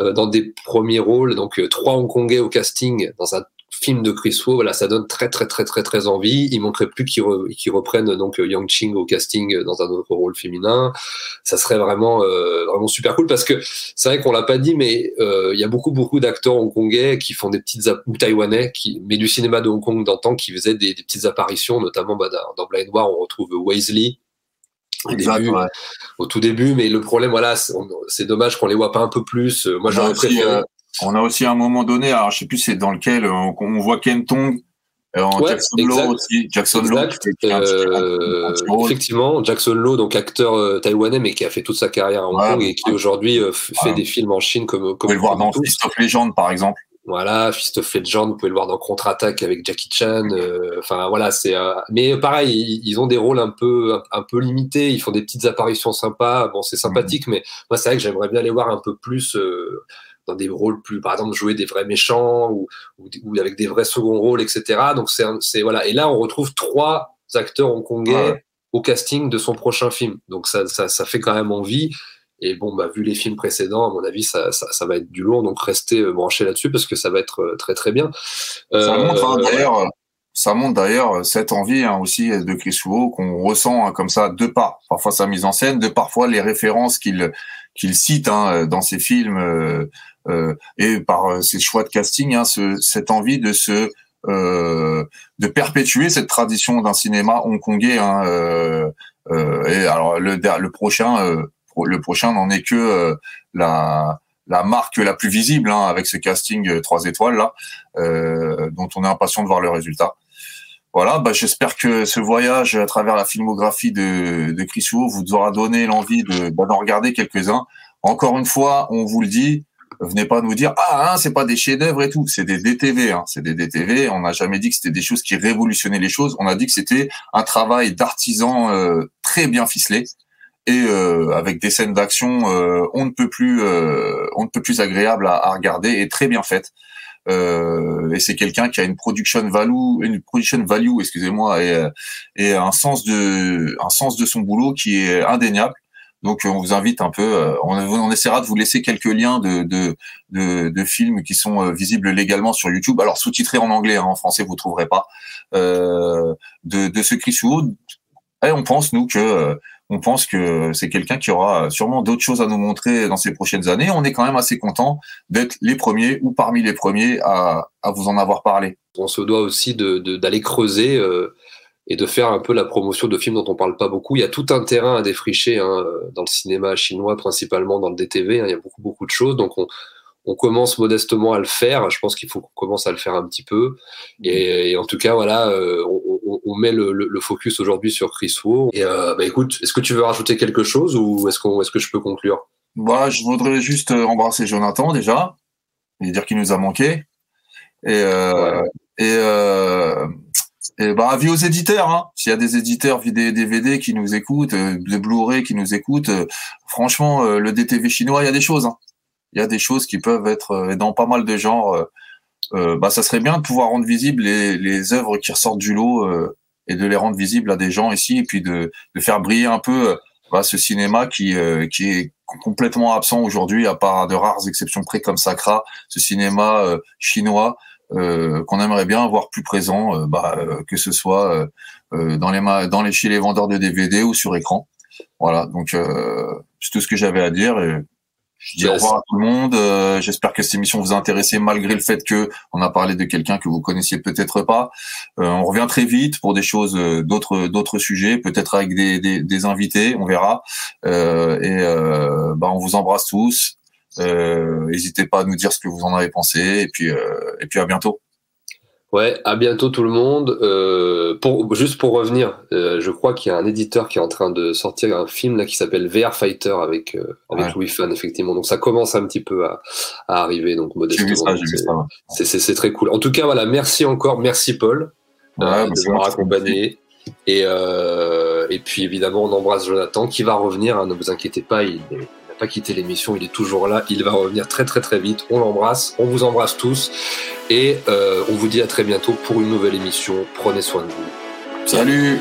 euh, dans des premiers rôles, donc euh, trois Hongkongais au casting dans un film de Chris Woh, voilà, ça donne très très très très très envie. Il manquerait plus qu'ils re, qu'ils reprennent donc euh, Yang Qing au casting euh, dans un autre rôle féminin. Ça serait vraiment euh, vraiment super cool parce que c'est vrai qu'on l'a pas dit, mais il euh, y a beaucoup beaucoup d'acteurs hongkongais qui font des petites app- ou taïwanais qui mais du cinéma de Hong Kong d'antan qui faisaient des, des petites apparitions, notamment bah, dans, dans Blind War on retrouve Wesley. Au, exact, début, ouais. Au tout début, mais le problème, voilà, c'est, on, c'est dommage qu'on les voit pas un peu plus. Moi, j'aurais préféré. Euh, on a aussi à un moment donné, alors je sais plus c'est dans lequel, on, on voit Ken Tong, euh, en ouais, Jackson Law aussi. Jackson Law. Euh, effectivement, Jackson Law, donc acteur euh, taïwanais, mais qui a fait toute sa carrière à Hong ouais, Kong et qui ouais. aujourd'hui euh, fait ouais. des films en Chine comme. Vous pouvez le voir dans Fist of Legend, par exemple. Voilà, Fist of Legend, vous pouvez le voir dans Contre-Attaque avec Jackie Chan. Enfin euh, voilà, c'est. Euh, mais pareil, ils, ils ont des rôles un peu un, un peu limités. Ils font des petites apparitions sympas. Bon, c'est sympathique, mm-hmm. mais moi c'est vrai que j'aimerais bien les voir un peu plus euh, dans des rôles plus, par exemple, jouer des vrais méchants ou, ou, ou avec des vrais seconds rôles, et cetera. Donc c'est c'est voilà. Et là, on retrouve trois acteurs hongkongais ouais. au casting de son prochain film. Donc ça ça ça fait quand même envie. Et bon, bah, vu les films précédents, à mon avis, ça, ça, ça va être du lourd, donc restez branchés là-dessus parce que ça va être très très bien. Euh, ça montre hein, d'ailleurs, ouais. ça montre d'ailleurs cette envie hein, aussi de Chris Woh qu'on ressent hein, comme ça de par parfois sa mise en scène, de parfois les références qu'il qu'il cite hein, dans ses films euh, euh, et par ses choix de casting, hein, ce, cette envie de se euh, de perpétuer cette tradition d'un cinéma hongkongais. Hein, euh, euh, et alors le le prochain. Euh, Le prochain n'en est que euh, la, la marque la plus visible hein, avec ce casting euh, trois étoiles là, euh, dont on est impatient de voir le résultat. Voilà, bah, j'espère que ce voyage à travers la filmographie de, de Chris Woh vous aura donné l'envie de, d'en regarder quelques-uns. Encore une fois, on vous le dit, venez pas nous dire ah hein, c'est pas des chefs-d'œuvre et tout, c'est des D T V, hein, c'est des D T V. On n'a jamais dit que c'était des choses qui révolutionnaient les choses. On a dit que c'était un travail d'artisan euh, très bien ficelé. Et euh, avec des scènes d'action, euh, on ne peut plus, euh, on ne peut plus agréable à, à regarder et très bien faite. Euh, et c'est quelqu'un qui a une production value, une production value, excusez-moi, et, et un sens de, un sens de son boulot qui est indéniable. Donc on vous invite un peu, on, on essaiera de vous laisser quelques liens de, de, de, de films qui sont visibles légalement sur YouTube. Alors sous-titrés en anglais, hein, en français vous trouverez pas. Euh, de, de ce Chris Woh. Et on pense nous que On pense que c'est quelqu'un qui aura sûrement d'autres choses à nous montrer dans ces prochaines années. On est quand même assez content d'être les premiers ou parmi les premiers à, à vous en avoir parlé. On se doit aussi de, de, d'aller creuser euh, et de faire un peu la promotion de films dont on parle pas beaucoup. Il y a tout un terrain à défricher hein, dans le cinéma chinois, principalement dans le D T V. Hein, il y a beaucoup, beaucoup de choses. Donc, on, on commence modestement à le faire. Je pense qu'il faut qu'on commence à le faire un petit peu. Et, et en tout cas, voilà, euh, on, on met le, le, le focus aujourd'hui sur Chris Woh. Et euh, bah écoute, est-ce que tu veux rajouter quelque chose ou est-ce qu'on, est-ce que je peux conclure ? Bah, je voudrais juste embrasser Jonathan déjà et dire qu'il nous a manqué. Et euh, ouais. et, euh, et bah avis aux éditeurs, hein. S'il y a des éditeurs vidéo D V D qui nous écoutent, euh, des Blu-ray qui nous écoutent, euh, franchement, euh, le D T V chinois, il y a des choses. Hein. Il y a des choses qui peuvent être euh, dans pas mal de genres. Euh, Euh, bah, ça serait bien de pouvoir rendre visibles les, les œuvres qui ressortent du lot euh, et de les rendre visibles à des gens ici et puis de, de faire briller un peu euh, bah, ce cinéma qui, euh, qui est complètement absent aujourd'hui, à part de rares exceptions près comme Sakra, ce cinéma euh, chinois euh, qu'on aimerait bien avoir plus présent, euh, bah, euh, que ce soit euh, dans les ma- dans les chez les vendeurs de D V D ou sur écran. Voilà, donc euh, c'est tout ce que j'avais à dire. Et, Je dis yes. au revoir à tout le monde. Euh, j'espère que cette émission vous a intéressé malgré le fait que on a parlé de quelqu'un que vous connaissiez peut-être pas. Euh, on revient très vite pour des choses, euh, d'autres, d'autres sujets, peut-être avec des, des, des invités, on verra. Euh, et euh, bah, on vous embrasse tous. Euh, n'hésitez pas à nous dire ce que vous en avez pensé. Et puis, euh, et puis à bientôt. Ouais, à bientôt tout le monde. Euh, pour, juste pour revenir, euh, je crois qu'il y a un éditeur qui est en train de sortir un film là qui s'appelle V R Fighter avec, euh, avec ouais. Louis Fan, effectivement. Donc ça commence un petit peu à, à arriver. Donc modestement, j'ai vu ça, j'ai vu ça, ouais. c'est, c'est, c'est très cool. En tout cas, voilà, merci encore, merci Paul ouais, euh, de m'avoir accompagné. Et, euh, et puis évidemment, on embrasse Jonathan qui va revenir. Hein, ne vous inquiétez pas, il est pas quitter l'émission, il est toujours là, il va revenir très très très vite, on l'embrasse, on vous embrasse tous et euh, on vous dit à très bientôt pour une nouvelle émission, prenez soin de vous. Salut.